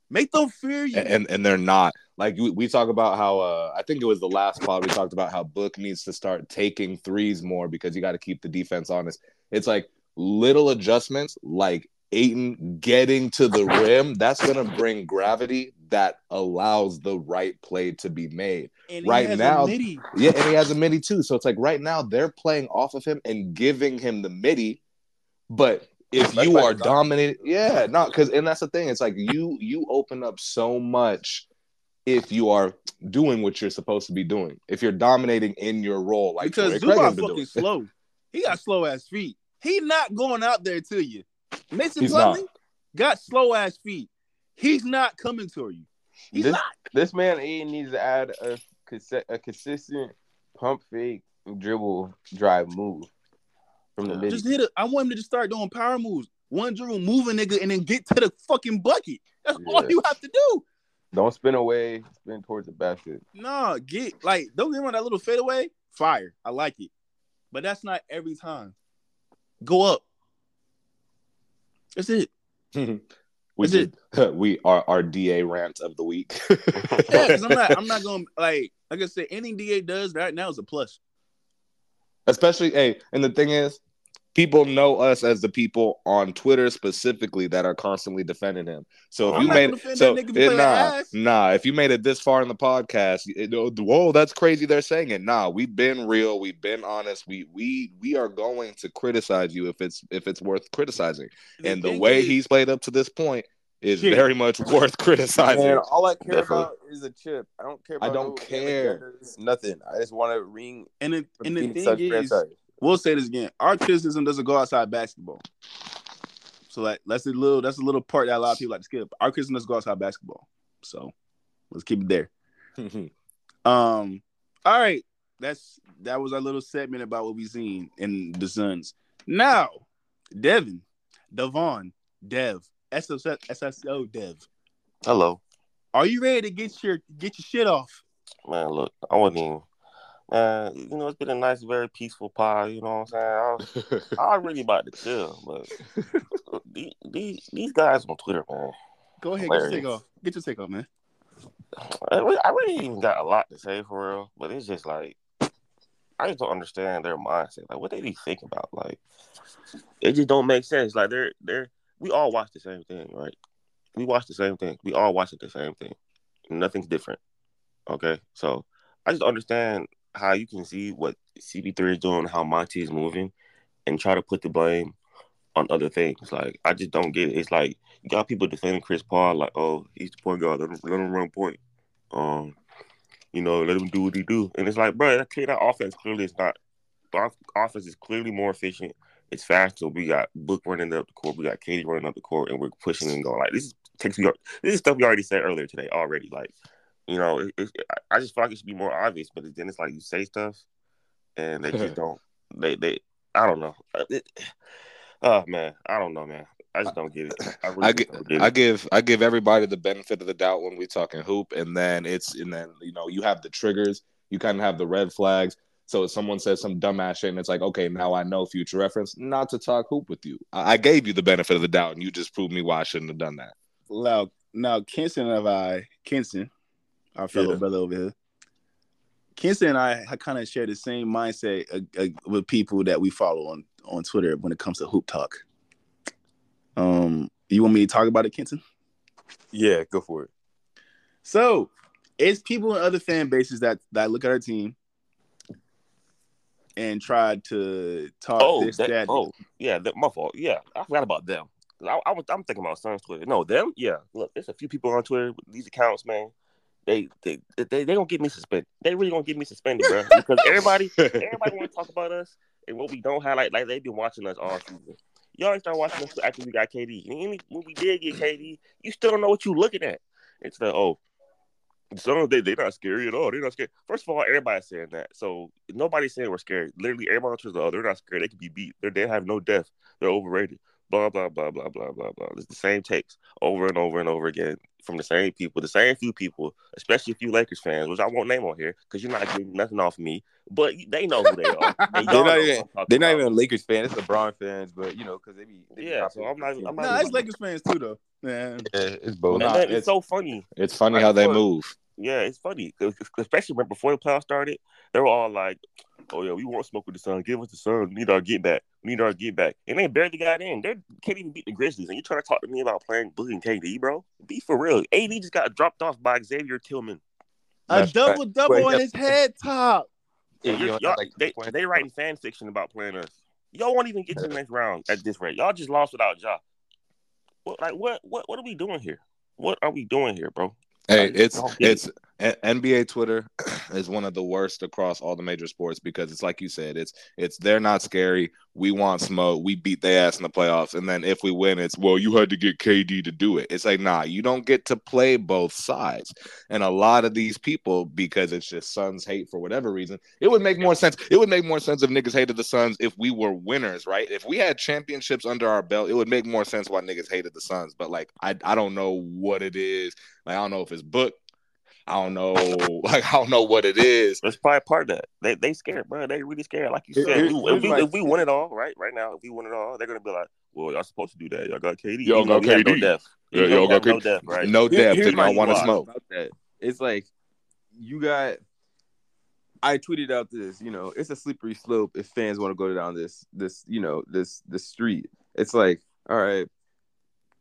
Make them fear you. And and they're not. Like we, we talk about how uh, I think it was the last pod we talked about how Book needs to start taking threes more because you got to keep the defense honest. It's like little adjustments, like Ayton getting to the rim. That's gonna bring gravity that allows the right play to be made. And right he has now, a midi. Yeah, and he has a midi too. So it's like right now they're playing off of him and giving him the midi, but. If that's you like are dominated, yeah, no, because and that's the thing. It's like you you open up so much if you are doing what you're supposed to be doing. If you're dominating in your role, like because Zubac fucking slow, he got slow ass feet. He not going out there to you. Mason Plumlee got slow ass feet. He's not coming to you. He's this, not. This man he needs to add a a consistent pump fake dribble drive move. From the just hit it. I want him to just start doing power moves. One dribble, move a nigga, and then get to the fucking bucket. That's yeah. all you have to do. Don't spin away. Spin towards the basket. Nah, get like don't get on that little fadeaway. Fire. I like it, but that's not every time. Go up. That's it. we that's did. It. We are our D A rant of the week. Yeah, because I'm not. I'm not gonna like. Like I said, anything D A does right now is a plus. Especially, hey, and the thing is, people know us as the people on Twitter specifically that are constantly defending him. So if I'm you made it, so if it, nah, nah, if you made it this far in the podcast, it, whoa, that's crazy. They're saying it. Nah, we've been real. We've been honest. We we we are going to criticize you if it's if it's worth criticizing. And the way he's played up to this point is chip. very much worth criticizing. Man, all I care Definitely. about is a chip. I don't care about I don't care. Nothing. I just want to ring. And the, and the thing is, franchise. we'll say this again. Our criticism doesn't go outside basketball. So like, that's a little that's a little part that a lot of people like to skip. Our criticism doesn't go outside basketball. So let's keep it there. um, all right. That's that was our little segment about what we've seen in the Suns. Now, Devin, Devon, Dev. S S O Dev. Hello. Are you ready to get your get your shit off? Man, look, I wasn't even. Man, you know, it's been a nice, very peaceful pod. You know what I'm saying? I was, I was really about to chill, but these, these these guys on Twitter, man. Go ahead, hilarious. get your take off. Get your take off, man. I really, I really even got a lot to say for real, but it's just like I just don't understand their mindset. Like, what they be thinking about? Like, it just don't make sense. Like, they're they're. We all watch the same thing, right? We watch the same thing. We all watch it the same thing. Nothing's different. Okay? So, I just understand how you can see what C B three is doing, how Monty is moving, and try to put the blame on other things. Like, I just don't get it. It's like, you got people defending Chris Paul, like, oh, he's the point guard. Let him, let him run point. Um, you know, let him do what he do. And it's like, bro, that, that offense clearly is not – the offense is clearly more efficient. It's faster. We got Book running up the court. We got Katie running up the court, and we're pushing and going like this. Is, takes me. This is stuff we already said earlier today. Already, like, you know, it, it, I just feel like it should be more obvious. But then it's like you say stuff, and they just don't. They, they. I don't know. It, oh man, I don't know, man. I just don't get it. I, really I, give, don't get it. I give I give everybody the benefit of the doubt when we talking hoop, and then it's and then you know you have the triggers. You kind of have the red flags. So if someone says some dumbass shit and it's like, okay, now I know future reference not to talk hoop with you. I, I gave you the benefit of the doubt, and you just proved me why I shouldn't have done that. Now, now Kenson and I, Kenson, our fellow yeah. brother over here, Kenson and I, I kind of share the same mindset uh, uh, with people that we follow on, on Twitter when it comes to hoop talk. Um, you want me to talk about it, Kenson? Yeah, go for it. So it's people in other fan bases that that look at our team and tried to talk oh, this, that, that. Oh, yeah, that, my fault. Yeah, I forgot about them. I, I was, I'm thinking about Suns Twitter. No, them? Yeah. Look, there's a few people on Twitter with these accounts, man. They they they, they, they don't get me suspended. They really don't get me suspended, bro. Because everybody everybody want to talk about us and what we don't highlight. Like, they've been watching us all season. Y'all ain't start watching us after we got K D. And when we did get K D, you still don't know what you're looking at. It's the, oh, So they they're not scary at all. They're not scared. First of all, everybody's saying that. So nobody's saying we're scared. Literally, everybody on Twitter, oh, they're not scared. They can be beat. They're, they have no depth. They're overrated. Blah, blah, blah, blah, blah, blah, blah. It's the same takes over and over and over again from the same people, the same few people, especially a few Lakers fans, which I won't name on here because you're not getting nothing off me. But they know who they are. They're not, even, they're not even Lakers fans. It's LeBron fans, but, you know, because they be. They yeah, be so I'm not, I'm not No, it's Lakers fans too, though. Man. Yeah, it's both. Nah, it's, it's so funny. It's funny like, how they move. Yeah, it's funny. Especially right before the playoffs started, they were all like, oh, yeah, we want smoke with the Suns. Give us the Suns. We need our get back. We need our get back. And they barely got in. They can't even beat the Grizzlies. And you trying to talk to me about playing Boogie and K D, bro? Be for real. A D just got dropped off by Xavier Tillman. A double-double on his head top. Yeah, y'all, y'all, they, they writing fan fiction about playing us. Y'all won't even get to the next round at this rate. Y'all just lost without Jaw. What, like what? What? What are we doing here? What are we doing here, bro? Hey, it's it's it. N B A Twitter is one of the worst across all the major sports because it's like you said, it's it's they're not scary. We want smoke. We beat their ass in the playoffs, and then if we win, it's well, you had to get K D to do it. It's like nah, you don't get to play both sides. And a lot of these people, because it's just Suns hate for whatever reason, it would make more sense. It would make more sense if niggas hated the Suns if we were winners, right? If we had championships under our belt, it would make more sense why niggas hated the Suns. But like, I I don't know what it is. Like, I don't know if it's book. I don't know. Like, I don't know what it is. That's probably part of that. They they scared, bro. They really scared. Like you said, it, it, if, we, like, if we win it all, right, right now, if we win it all, they're gonna be like, "Well, y'all supposed to do that. Y'all got K D. Y'all got K D. No depth. Yeah, y'all got no depth. Right? No depth. They don't want to smoke. It's like you got. I tweeted out this, you know, it's a slippery slope if fans want to go down this, this, you know, this, this street. It's like, all right,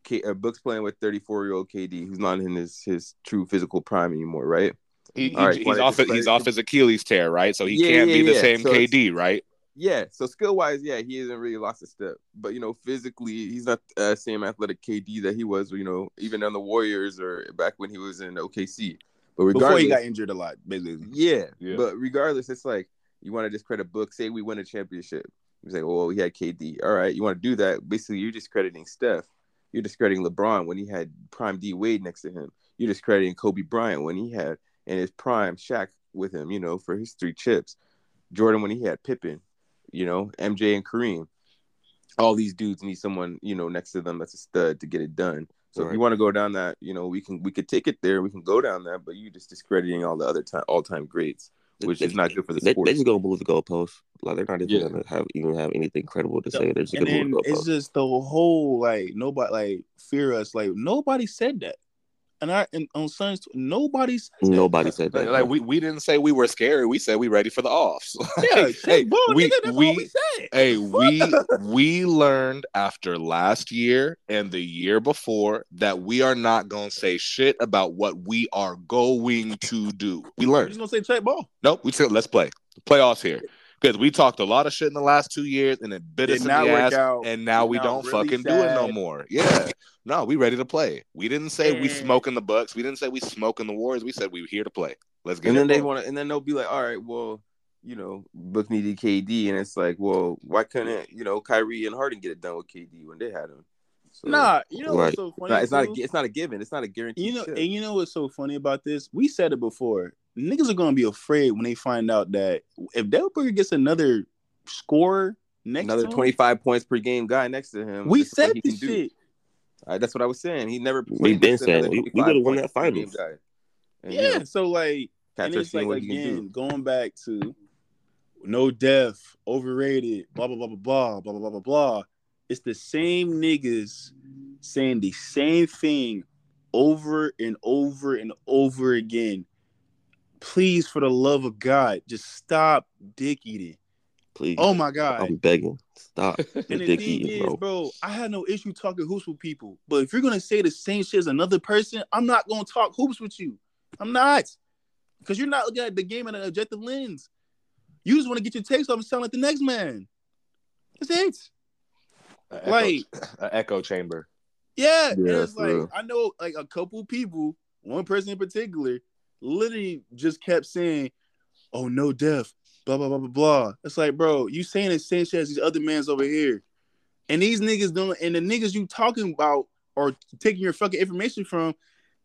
K- uh, Book's playing with thirty-four-year-old K D, who's not in his, his true physical prime anymore, right? He, he, right, he's off. His, he's off his Achilles tear, right? So he yeah, can't yeah, be the yeah. same so K D, right? Yeah. So skill wise, yeah, he hasn't really lost a step, but you know, physically, he's not the uh, same athletic K D that he was, you know, even on the Warriors or back when he was in O K C. But regardless, before he got injured a lot, basically. Yeah, yeah. But regardless, it's like you want to discredit Book. Say we win a championship. He's like, well, he had K D. All right, you want to do that? Basically, you're discrediting Steph. You're discrediting LeBron when he had prime D Wade next to him. You're discrediting Kobe Bryant when he had. And his prime Shaq with him, you know, for his three chips. Jordan when he had Pippen, you know, M J and Kareem. All these dudes need someone, you know, next to them that's a stud to get it done. So right. If you want to go down that, you know, we can we could take it there, we can go down that, but you're just discrediting all the other time all time greats, which they, is not good for the they, sport. They just gonna move the goalposts. Like they're not even yeah. gonna have even have anything credible to so, say. They're just and gonna then move the goalposts. It's just the whole like nobody like fear us, like nobody said that. And I and on Suns, nobody said that. Nobody said that. Like, like we, we didn't say we were scary. We said we ready for the offs. Like, yeah, hey, ball, we, nigga, that's we, all we said. Hey, we we learned after last year and the year before that we are not gonna say shit about what we are going to do. We learned. You're just gonna say check ball. Nope. We said let's play playoffs here because we talked a lot of shit in the last two years and it bit us in the ass. Out. And now we don't really fucking sad. do it no more. Yeah. No, we ready to play. We didn't say yeah. we smoking the Bucks. We didn't say we smoking the Warriors. We said we were here to play. Let's get and it. And then they want to, and then they'll be like, all right, well, you know, Book needed K D, and it's like, well, why couldn't you know Kyrie and Harden get it done with K D when they had him? So, nah, you know right. what's so funny? Nah, it's not. A, it's not a given. It's not a guarantee. You know, shit. And you know what's so funny about this? We said it before. Niggas are gonna be afraid when they find out that if Devin Booker gets another scorer next, another twenty-five points per game guy next to him, we said this shit. Uh, that's what I was saying. He never. We've been saying we would have won that finals. Yeah, you know, so like, and it's like again going back to no Dev, overrated, blah blah blah blah blah blah blah blah blah. It's the same niggas saying the same thing over and over and over again. Please, for the love of God, just stop dick eating. Please. Oh my God. I'm begging. Stop. And the thing is, bro. bro, I had no issue talking hoops with people. But if you're gonna say the same shit as another person, I'm not gonna talk hoops with you. I'm not. Because you're not looking at the game in an objective lens. You just want to get your takes off and sound like the next man. That's it. A echo, like an echo chamber. Yeah. yeah it's like real. I know like a couple people, one person in particular, literally just kept saying, oh no, Dev. Blah, blah, blah, blah, blah. It's like, bro, you saying the same shit as these other mans over here. And these niggas don't, and the niggas you talking about or taking your fucking information from,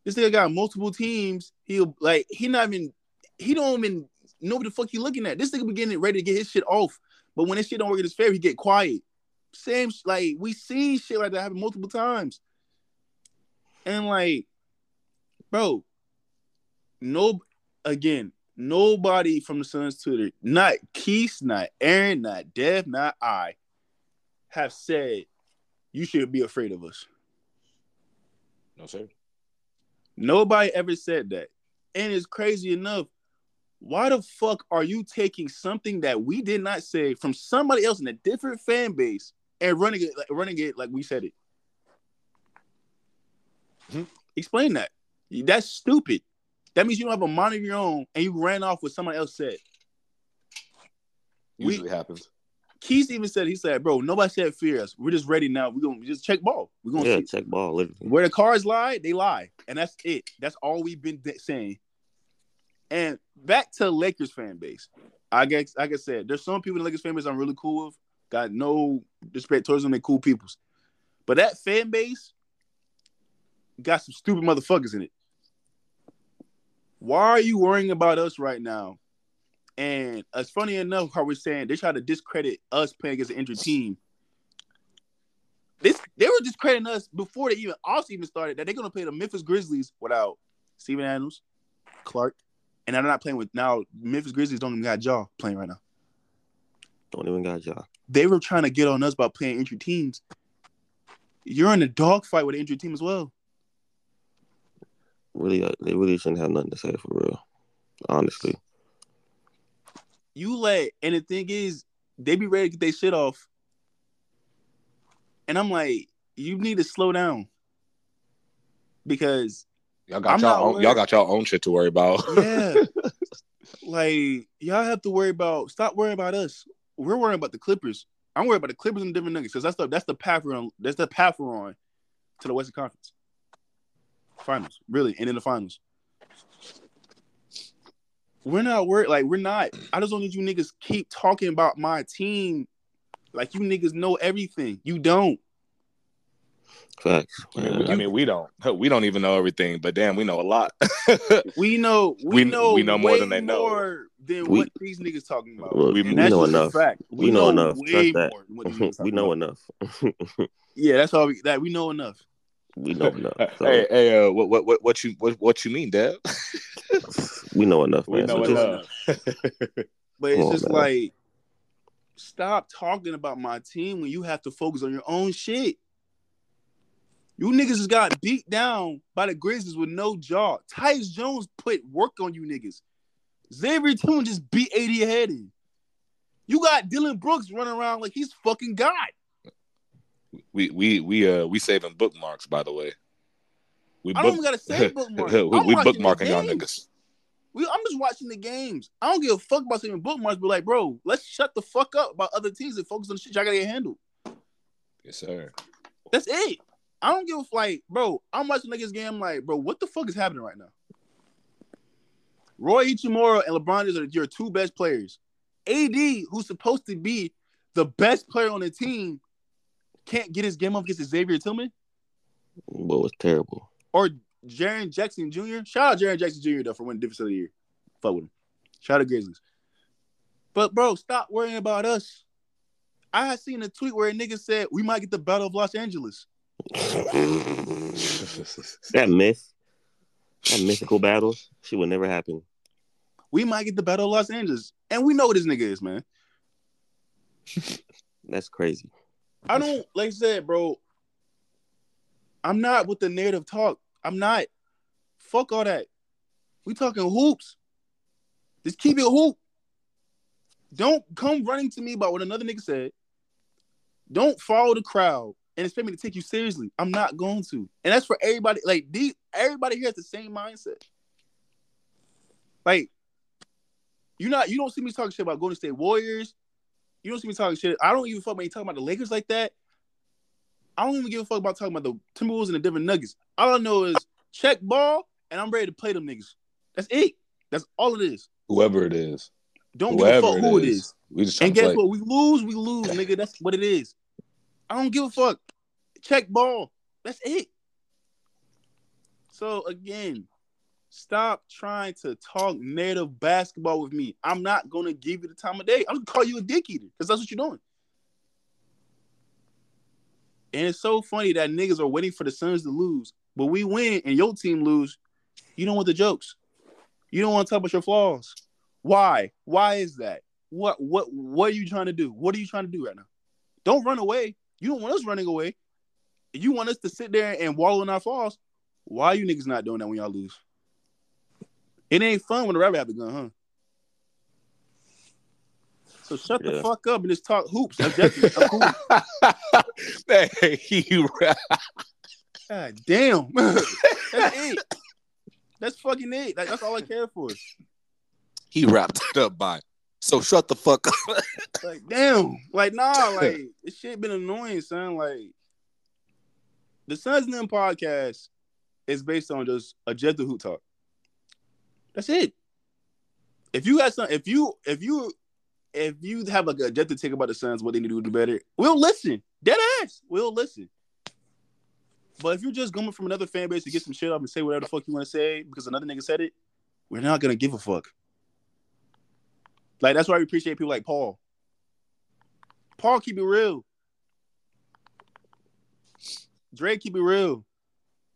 this nigga got multiple teams. He'll, like, he not even, he don't even know what the fuck he looking at. This nigga be getting ready to get his shit off. But when his shit don't work in his favor, he get quiet. Same, like, we seen shit like that happen multiple times. And, like, bro, no, again, nobody from the Suns Twitter, not Keith, not Aaron, not Dev, not I, have said you should be afraid of us. No, sir. Nobody ever said that. And it's crazy enough. Why the fuck are you taking something that we did not say from somebody else in a different fan base and running it like, running it like we said it? Mm-hmm. Explain that. That's stupid. That means you don't have a mind of your own, and you ran off with somebody else said. Usually we, happens. Keith even said, he said, bro, nobody said fear us. We're just ready now. We're going to just check ball. We're going to yeah, check ball. Literally. Where the cards lie, they lie. And that's it. That's all we've been de- saying. And back to Lakers fan base. I guess, like I said, there's some people in the Lakers fan base I'm really cool with. Got no disrespect towards them. They're cool peoples. But that fan base got some stupid motherfuckers in it. Why are you worrying about us right now? And it's funny enough how we're saying they try to discredit us playing against an injured team. This they were discrediting us before they even also even started that they're gonna play the Memphis Grizzlies without Steven Adams, Clark, and they're not playing with now. Memphis Grizzlies don't even got Jaw playing right now. Don't even got Jaw. They were trying to get on us by playing injured teams. You're in a dogfight with an injured team as well. Really, they really shouldn't have nothing to say for real, honestly. You let, and the thing is, they be ready to get their shit off. And I'm like, you need to slow down. Because y'all got I'm y'all own, worried. y'all got y'all own shit to worry about. Yeah. Like, y'all have to worry about, stop worrying about us. We're worrying about the Clippers. I'm worried about the Clippers and the Denver Nuggets because that's the that's the path we're on. That's the path we're on to the Western Conference Finals, really, and in the finals. We're not worried. Like, we're not. I just don't need you niggas keep talking about my team. Like, you niggas know everything. You don't. Facts. I mean, we, I mean, we don't. We don't even know everything, but damn, we know a lot. we know. We, we know. We know more than they know. More than we, what these niggas talking about. Well, we, we, know enough. We, we know, know enough. Way that. More than what we know about. Enough. Yeah, that's all. We, that we know enough. We know enough. So. Hey, hey, uh, what, what, what you, what, what you mean, Dev? We know enough, man. We know so enough. Just... But it's on, just man. Like, stop talking about my team when you have to focus on your own shit. You niggas just got beat down by the Grizzlies with no jaw. Tyus Jones put work on you niggas. Xavier Tune just beat eighty ahead in. You got Dylan Brooks running around like he's fucking God. We we we uh we saving bookmarks, by the way. We I book- don't even gotta save bookmarks. we we bookmarking y'all niggas. We I'm just watching the games. I don't give a fuck about saving bookmarks, but like, bro, let's shut the fuck up about other teams and focus on the shit y'all gotta get handled. Yes, sir. That's it. I don't give a like, bro. I'm watching niggas game, like, bro, what the fuck is happening right now? Roy Ichimura and LeBron James are your two best players. A D, who's supposed to be the best player on the team, can't get his game up against Xavier Tillman. What was terrible? Or Jaren Jackson Junior Shout out Jaren Jackson Junior though for winning difference of the year. Fuck with him. Shout out Grizzlies. But bro, stop worrying about us. I had seen a tweet where a nigga said we might get the Battle of Los Angeles. that myth, that mythical battle, she would never happen. We might get the Battle of Los Angeles, and we know what this nigga is, man. That's crazy. I don't like I said, bro. I'm not with the narrative talk. I'm not. Fuck all that. We talking hoops. Just keep it hoop. Don't come running to me about what another nigga said. Don't follow the crowd. And expect me to take you seriously. I'm not going to. And that's for everybody. Like, these, everybody here has the same mindset. Like, you not, you don't see me talking shit about Golden State Warriors. You don't see me talking shit. I don't even fuck when you talking about the Lakers like that. I don't even give a fuck about talking about the Timberwolves and the Denver Nuggets. All I know is check ball, and I'm ready to play them niggas. That's it. That's all it is. Whoever it is. Don't Whoever give a fuck it who is. it is. We just and guess play. what? We lose, we lose, nigga. That's what it is. I don't give a fuck. Check ball. That's it. So, again, stop trying to talk narrative basketball with me. I'm not going to give you the time of day. I'm going to call you a dick eater because that's what you're doing. And it's so funny that niggas are waiting for the Suns to lose. But we win and your team lose. You don't want the jokes. You don't want to talk about your flaws. Why? Why is that? What? What? What are you trying to do? What are you trying to do right now? Don't run away. You don't want us running away. You want us to sit there and wallow in our flaws. Why are you niggas not doing that when y'all lose? It ain't fun when the rabbit have the gun, huh? So shut yeah. the fuck up and just talk hoops. Hey, you right. God damn. That's it. That's fucking it. Like, that's all I care for. He wrapped it up by. So shut the fuck up. Like, damn. Like, nah, like, this shit been annoying, son. Like, the Suns n Nem! Podcast is based on just a objective hoop talk. That's it. If you got some, if you, if you, if you have like an objective take about the Suns, what they need to do better, we'll listen. Dead ass. We'll listen. But if you're just coming from another fan base to get some shit up and say whatever the fuck you want to say because another nigga said it, we're not going to give a fuck. Like, that's why we appreciate people like Paul. Paul keep it real. Dre keep it real.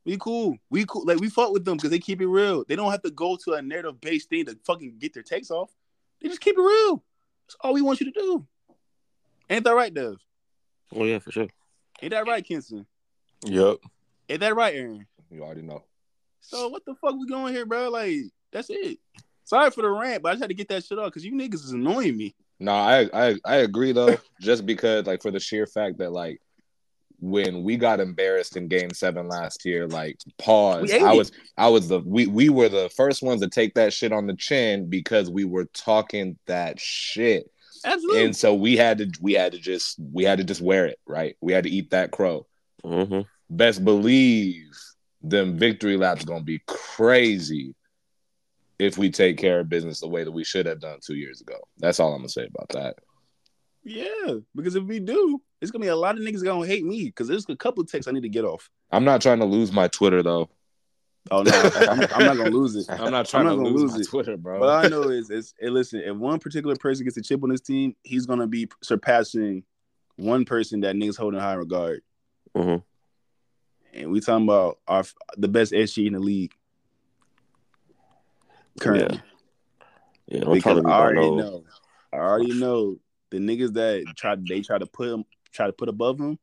We cool. We cool. Like, we fuck with them because they keep it real. They don't have to go to a narrative-based thing to fucking get their takes off. They just keep it real. That's all we want you to do. Ain't that right, Dev? Oh, yeah, for sure. Ain't that right, Kenson? Yep. Ain't that right, Aaron? You already know. So what the fuck we going here, bro? Like, that's it. Sorry for the rant, but I just had to get that shit off because you niggas is annoying me. No, I I, I agree, though, just because, like, for the sheer fact that, like, when we got embarrassed in Game Seven last year, like, pause. I was, I was the we we were the first ones to take that shit on the chin because we were talking that shit. Absolutely. And so we had to, we had to just, we had to just wear it, right? We had to eat that crow. Mm-hmm. Best believe them victory laps gonna be crazy if we take care of business the way that we should have done two years ago. That's all I'm gonna say about that. Yeah, because if we do, it's gonna be a lot of niggas gonna hate me because there's a couple of texts I need to get off. I'm not trying to lose my Twitter though. Oh no, I'm, I'm not gonna lose it. I'm not trying I'm not to lose, lose it. Twitter, bro. What I know is, is, is, listen, if one particular person gets a chip on this team, he's gonna be surpassing one person that niggas hold in high regard. Mm-hmm. And we talking about our the best S G in the league currently. Yeah, yeah, because I already know. know, I already know the niggas that try they try to put him, try to put above him.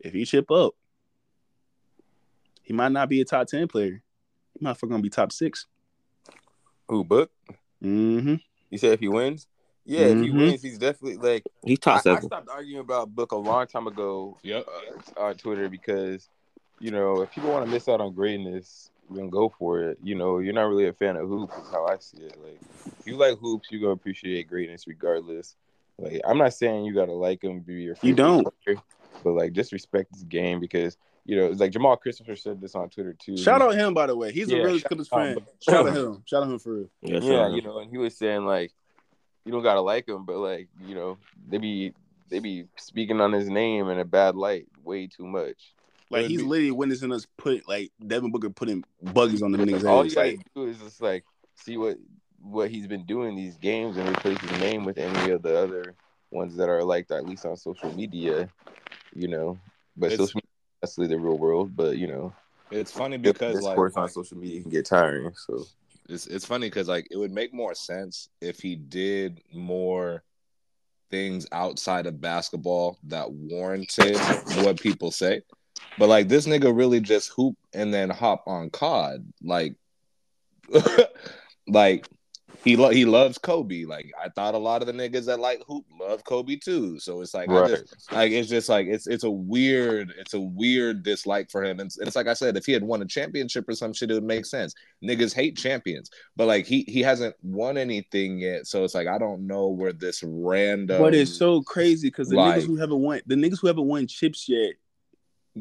If he chip up, he might not be a top ten player. He might fucking gonna be top six. Who, Book? Mm-hmm. You said if he wins? Yeah, mm-hmm. If he wins, he's definitely like he's top I, seven. I stopped arguing about Book a long time ago. Yep. Uh, on Twitter because you know if people want to miss out on greatness, we're gonna go for it. You know, you're not really a fan of hoops, is how I see it. Like, if you like hoops, you're gonna appreciate greatness regardless. Like, I'm not saying you gotta like him, be your you don't, player, but like just respect this game because. You know, it's like Jamal Christopher said this on Twitter too. Shout out him, by the way. He's yeah, a really Clippers fan. Shout out him. Shout out him for real. Yeah, yeah you know, and he was saying like, you don't gotta like him, but like, you know, they be they be speaking on his name in a bad light way too much. Like he's be, literally witnessing us put like Devin Booker putting buggies on the niggas. All you gotta do is just like see what what he's been doing these games and replace his name with any of the other ones that are like that, at least on social media. You know, but it's, social media. That's the real world, but you know, it's funny because like sports on social media can get tiring. So it's it's funny because like it would make more sense if he did more things outside of basketball that warranted what people say. But like this nigga really just hoop and then hop on C O D. Like, like he lo- he loves Kobe. Like I thought a lot of the niggas that like hoop love Kobe too. So it's like right. I just, like it's just like it's it's a weird it's a weird dislike for him. And it's, it's like I said, if he had won a championship or some shit, it would make sense. Niggas hate champions, but like he he hasn't won anything yet. So it's like I don't know where this random. But it's so crazy because the like, niggas who haven't won the niggas who haven't won chips yet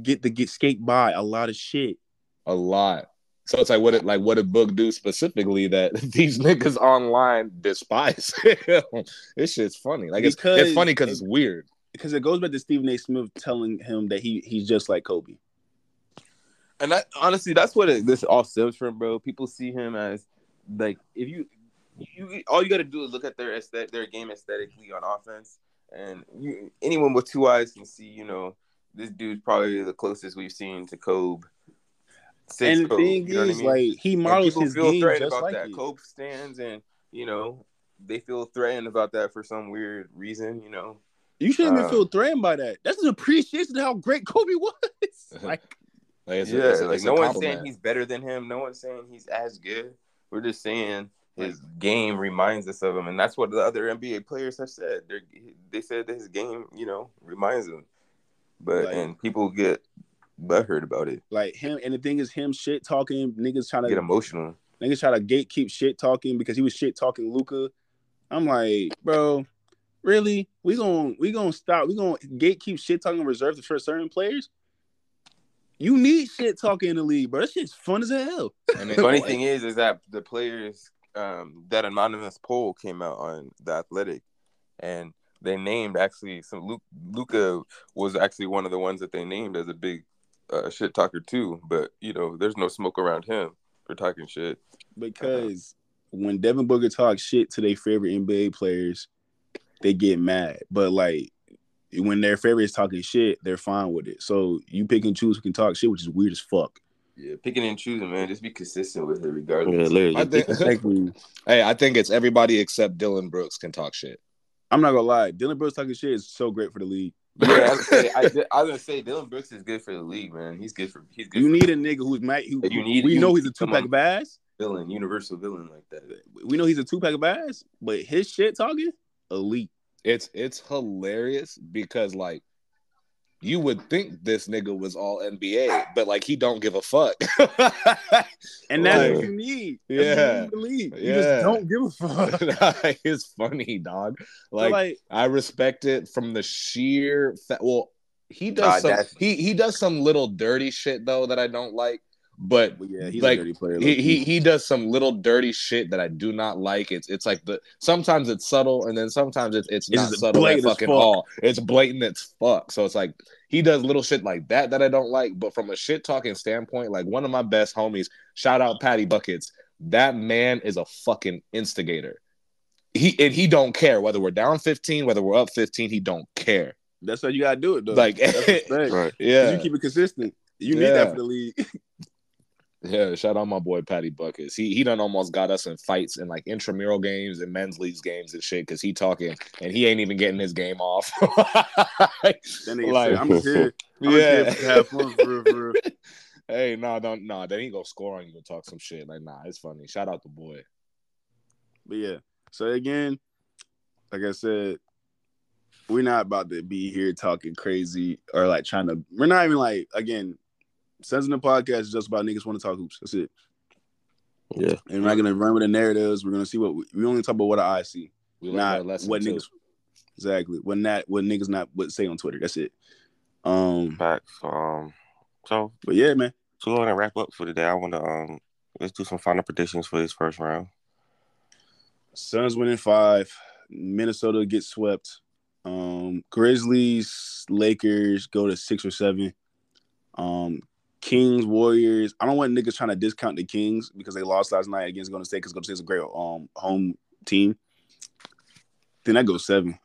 get to get skate by a lot of shit. A lot. So it's like what it like what did Book do specifically that these niggas online despise him? This shit's funny. Like it's, because, it's funny because it, it's weird. Because it goes back to Stephen A. Smith telling him that he he's just like Kobe. And I, honestly, that's what it, this all stems from, bro. People see him as like if you you all you got to do is look at their aesthetic, their game aesthetically on offense, and you, anyone with two eyes can see. You know, this dude's probably the closest we've seen to Kobe. Six and the Kobe, thing you know is, I mean? Like, he models his game just about like that. It. Kobe stands, and you know they feel threatened about that for some weird reason. You know, you shouldn't uh, even feel threatened by that. That's an appreciation of how great Kobe was. Like, like it's, yeah, it's, it's, like it's no one's saying he's better than him. No one's saying he's as good. We're just saying his game reminds us of him, and that's what the other N B A players have said. They they said that his game, you know, reminds them. But like, and people get. But I heard about it. Like him, and the thing is, him shit talking niggas trying to get emotional. Niggas try to gatekeep shit talking because he was shit talking Luka. I'm like, bro, really? We gonna we gonna stop? We gonna gatekeep shit talking reserved for certain players? You need shit talking in the league, bro. That shit's fun as hell. And the funny thing is, is that the players um, that anonymous poll came out on The Athletic, and they named actually some Luke, Luka was actually one of the ones that they named as a big. Uh, shit talker too, but you know, there's no smoke around him for talking shit. Because when Devin Booker talks shit to their favorite N B A players, they get mad. But like when their favorite is talking shit, they're fine with it. So you pick and choose who can talk shit, which is weird as fuck. Yeah, picking and choosing, man. Just be consistent with it, regardless. Yeah, I think, hey, I think it's everybody except Dylan Brooks can talk shit. I'm not gonna lie, Dylan Brooks talking shit is so great for the league. Yeah, I was, say, I, I was gonna say Dylan Brooks is good for the league, man. He's good for he's good. You for need a nigga who's might. Who, you need. We you know he's a two pack of ass. villain, universal villain like that. We know he's a two-pack of ass, but his shit talking, elite. It's it's hilarious because, like, you would think this nigga was all N B A, but, like, he don't give a fuck. And that's like, what you need. That's yeah. What you need. You yeah. just don't give a fuck. It's funny, dog. Like, like, I respect it from the sheer fact. Well, he does, God, some, he, he does some little dirty shit, though, that I don't like. But yeah, he's like, a dirty player. He, he he does some little dirty shit that I do not like. It's it's like the sometimes it's subtle and then sometimes it's it's not it's subtle at fucking fuck. all. It's blatant as fuck. So it's like he does little shit like that that I don't like. But from a shit talking standpoint, like one of my best homies, shout out Patty Buckets. That man is a fucking instigator. He and he don't care whether we're down fifteen, whether we're up fifteen. He don't care. That's how you gotta do it though. Like right. yeah, you keep it consistent. You need yeah. that for the league. Yeah, shout out my boy Patty Buckets. He he done almost got us in fights in like intramural games and men's leagues games and shit because he talking and he ain't even getting his game off. Like, like, I'm just here. I'm yeah. just here to have fun for real, for real. Hey, no, nah, don't no, nah, they ain't gonna score on you and talk some shit. Like, nah, it's funny. Shout out the boy. But yeah, so again, like I said, we're not about to be here talking crazy or like trying to we're not even like again. Suns in the podcast is just about niggas want to talk hoops. That's it. Yeah. And we're not gonna run with the narratives. We're gonna see what we, we only talk about what our eyes see. We not what niggas too. Exactly. What not what niggas not what say on Twitter. That's it. Um facts. Um so but yeah, man. So we're gonna wrap up for today. I wanna um let's do some final predictions for this first round. Suns winning five. Minnesota gets swept. Um Grizzlies, Lakers go to six or seven. Um Kings, Warriors. I don't want niggas trying to discount the Kings because they lost last night against Golden State because Golden State's a great um home team. Then that goes seven.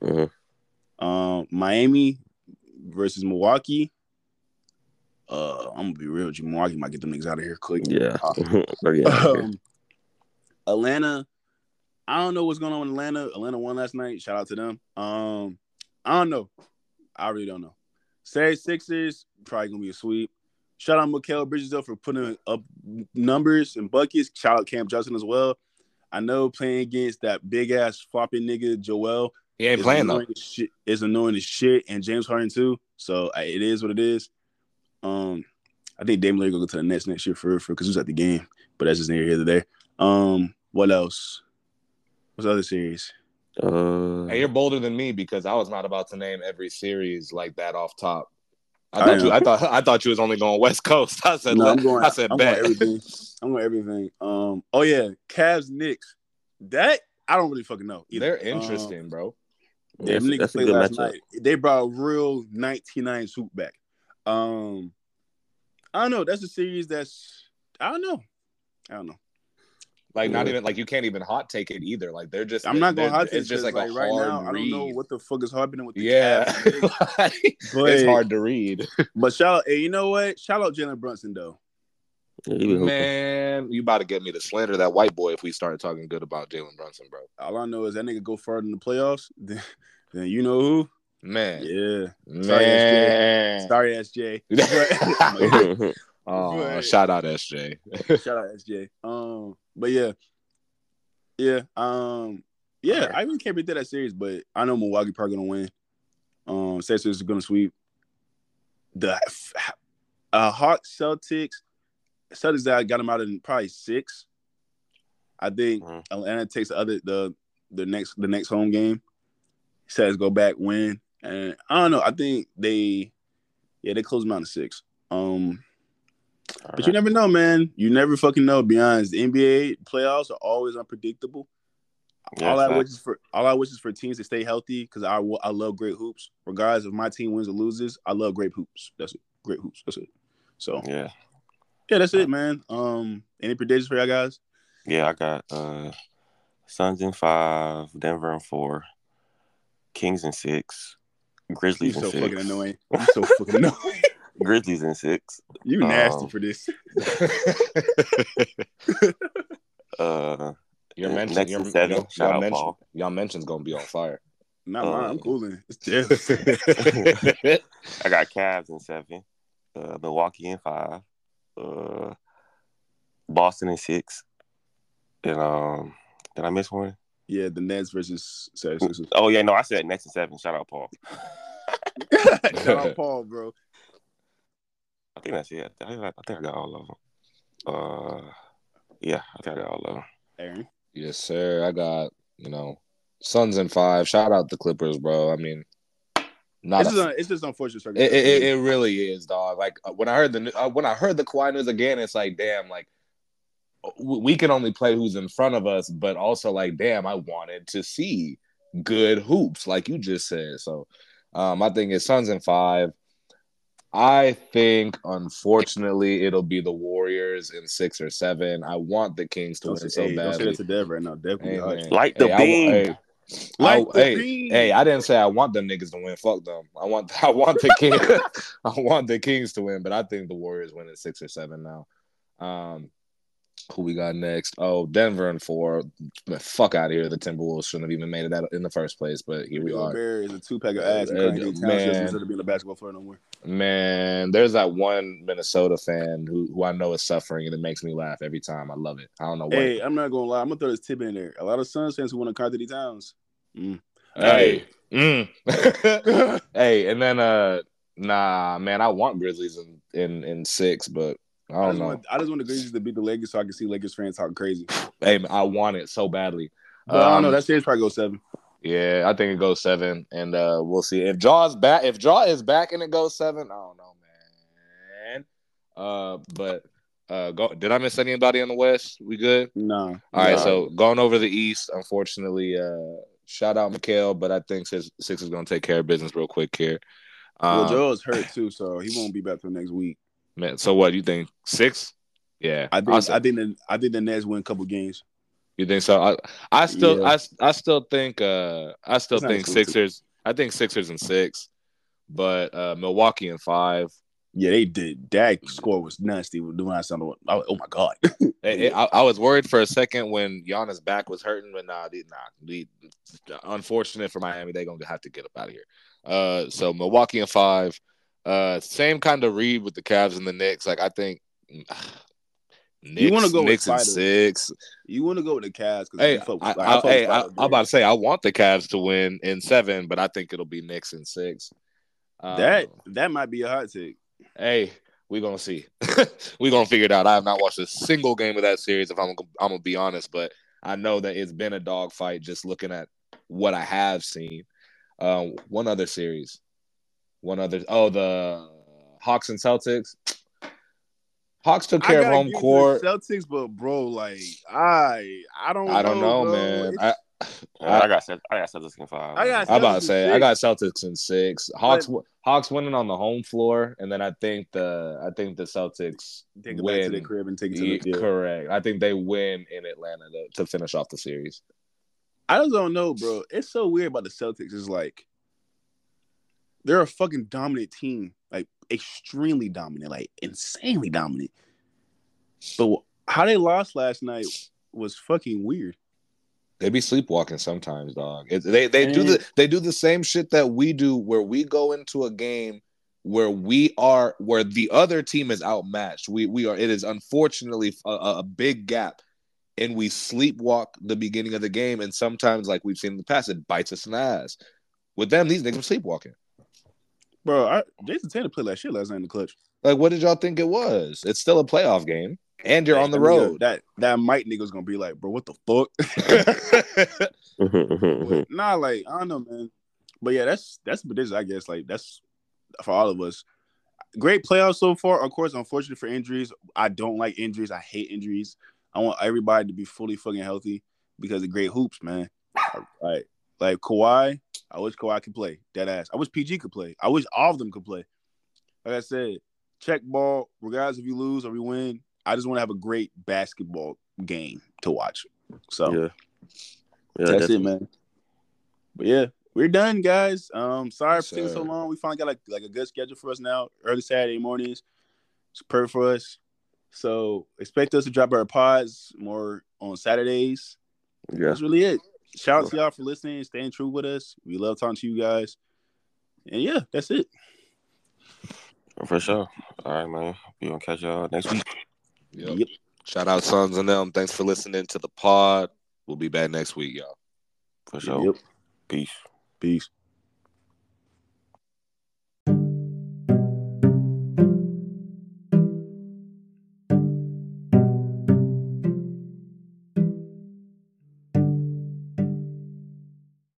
Mm-hmm. Um, Miami versus Milwaukee. Uh, I'm gonna be real with you. Milwaukee might get them niggas out of here quick. Yeah. um, Atlanta. I don't know what's going on in Atlanta. Atlanta won last night. Shout out to them. Um, I don't know. I really don't know. Say Sixers, probably going to be a sweep. Shout out Mikal Bridges, though, for putting up numbers and buckets. Shout out Cam Johnson as well. I know playing against that big-ass flopping nigga, Joel. He ain't playing, though. Shit, it's annoying as shit. And James Harden, too. So, I, it is what it is. Um, I think Dame Lillard going to go to the Nets next year for because he was at the game. But that's just near here today. Um, what else? What's the other series? Uh, hey, you're bolder than me because I was not about to name every series like that off top. I thought I you, I thought I thought you was only going West Coast. I said, no, I'm going, I said, I'm going everything. I'm going everything. Um, oh yeah, Cavs, Knicks. That I don't really fucking know either. They're interesting, um, bro. Yeah, them niggas played last night. They brought a real nineteen nine suit back. Um, I don't know. That's a series that's I don't know. I don't know. Like not even like you can't even hot take it either. Like they're just I'm not gonna hot take it. It's just like, like a right hard now. Read. I don't know what the fuck is happening with the yeah. Cavs. Like, but, it's hard to read. But shout out, hey, you know what? Shout out Jalen Brunson though. Man, you about to get me to slander that white boy if we start talking good about Jalen Brunson, bro. All I know is that nigga go further in the playoffs. Then, then you know who. Man, yeah, man. Sorry, S J. Sorry, S J. Oh, shout out S J. Shout out S J. Um, but yeah, yeah, um, yeah. Right. I even can't predict that series, but I know Milwaukee probably gonna win. Um, Sixers is gonna sweep. The uh, Hawks, Celtics, Celtics that got them out in probably six. I think mm. Atlanta takes the other the the next the next home game. Celtics go back win, and I don't know. I think they, yeah, they close them out in six. Um. All but right. You never know, man. You never fucking know. Beyond the N B A playoffs are always unpredictable. Yeah, all facts. I wish is for all I wish is for teams to stay healthy because I, I love great hoops. Regardless if my team wins or loses, I love great hoops. That's it. Great hoops. That's it. So yeah, yeah, that's it, man. Um, any predictions for y'all guys? Yeah, I got uh, Suns in five, Denver in four, Kings in six, Grizzlies in six. You're so fucking annoying. You're so fucking annoying. Grizzlies in six. You nasty um, for this. uh, your mention, your, seven, your, shout y'all, out mention y'all mention's gonna be on fire. Not um, mine. I'm cooling. It's just. I got Cavs in seven. Uh, Milwaukee in five. Uh, Boston in six. And um, did I miss one? Yeah, the Nets versus. Sorry, sorry, sorry. Oh yeah, no, I said Nets in seven. Shout out Paul. Shout out Paul, bro. I think that's it. I think I got all of them. Uh, yeah, I think I got all of them. Aaron? Yes, sir. I got, you know, Suns in five. Shout out the Clippers, bro. I mean, not it's, a, just, un, it's just unfortunate. It, it, it really is, dog. Like when I heard the uh, when I heard the Kawhi news again, it's like, damn, like we can only play who's in front of us, but also like, damn, I wanted to see good hoops, like you just said. So, um, I think it's Suns in five. I think, unfortunately, it'll be the Warriors in six or seven. I want the Kings to don't win say, so hey, badly. Don't say that to Dev right now. Dev, hey, like the hey, beam. I, hey, like I, the hey, beam. Hey, I didn't say I want them niggas to win. Fuck them. I want, I want the King, I want the Kings to win, but I think the Warriors win in six or seven now. Um, who we got next? Oh, Denver in four. Fuck out of here. The Timberwolves shouldn't have even made it out in the first place, but here we are. Bear is a two-pack of ass. Uh, man, instead of being a basketball player no more. Man, there's that one Minnesota fan who, who I know is suffering, and it makes me laugh every time. I love it. I don't know why. Hey, I'm not going to lie. I'm going to throw this tip in there. A lot of Suns fans who want to Carter Towns. Mm. Hey. Hey. Mm. Hey, and then, uh, nah, man, I want Grizzlies in, in, in six, but I don't I know. Want, I just want the Grizzlies to beat the Lakers so I can see Lakers fans talking crazy. Hey, man, I want it so badly. But um, I don't know. That series probably goes seven. Yeah, I think it goes seven, and uh, we'll see if Jaw's back. If Jaw is back and it goes seven, I don't know, man. Uh, but uh, go, did I miss anybody in the West? We good? No. All right, no. So going over the East, unfortunately, uh, shout out Mikal, but I think Six, Six is going to take care of business real quick here. Um, well, Jaw's hurt too, so he won't be back till next week. Man, so what you think? Six? Yeah, I think awesome. I think the, I think the Nets win a couple games. You think so? I, I still, yeah. I, I still think, uh, I still it's think Sixers. Too. I think Sixers and six, but uh, Milwaukee and five. Yeah, they did. That score was nasty when I saw the one. Oh my god! it, it, I, I was worried for a second when Giannis' back was hurting, but nah, they, nah. They, unfortunate for Miami, they're gonna have to get up out of here. Uh, so Milwaukee and five. Uh, same kind of read with the Cavs and the Knicks. Like I think. Knicks, you want to go Knicks with six. You want to go with the Cavs. Hey, I, like, I, I, hey I, I'm about to say I want the Cavs to win in seven, but I think it'll be Knicks in six. Um, that that might be a hot take. Hey, we're gonna see. We're gonna figure it out. I have not watched a single game of that series. If I'm I'm gonna be honest, but I know that it's been a dogfight. Just looking at what I have seen, uh, one other series, one other. Oh, the Hawks and Celtics. Hawks took care of home court. Celtics, but bro, like I, I don't, I don't know, know man. I, I, I got, I got Celtics in five. I got. I about to say, six. I got Celtics in six. Hawks, but, Hawks winning on the home floor, and then I think the, I think the Celtics take it win. Back to the crib and take it to the field. Yeah, correct. I think they win in Atlanta to, to finish off the series. I just don't know, bro. It's so weird about the Celtics. It's like they're a fucking dominant team. Like, extremely dominant. Like, insanely dominant. But how they lost last night was fucking weird. They be sleepwalking sometimes, dog. It, they they and... do the they do the same shit that we do where we go into a game where we are, where the other team is outmatched. We we are. It is unfortunately a, a big gap. And we sleepwalk the beginning of the game. And sometimes, like we've seen in the past, it bites us in the ass. With them, these niggas are sleepwalking. Bro, I, Jason Tatum played like shit last night in the clutch. Like, what did y'all think it was? It's still a playoff game, and you're hey, on the road. Yo, that that Mike nigga's gonna be like, bro, what the fuck? But, nah, like I don't know, man. But yeah, that's that's ridiculous. I guess like that's for all of us. Great playoffs so far. Of course, unfortunate for injuries. I don't like injuries. I hate injuries. I want everybody to be fully fucking healthy because of great hoops, man. Like, like Kawhi. I wish Kawhi could play, dead ass. I wish P G could play. I wish all of them could play. Like I said, check ball, regardless if you lose or you win, I just want to have a great basketball game to watch. So, yeah. Yeah, that's definitely. It, man. But, yeah, we're done, guys. Um, sorry yes, for taking so long. We finally got, like, like a good schedule for us now, early Saturday mornings. It's perfect for us. So, expect us to drop our pods more on Saturdays. Yeah. That's really it. Shout out to y'all for listening, staying true with us. We love talking to you guys. And yeah, that's it. For sure. All right, man. We're going to catch y'all next week. Yep. Yep. Shout out Suns and them. Thanks for listening to the pod. We'll be back next week, y'all. For sure. Yep. Peace. Peace.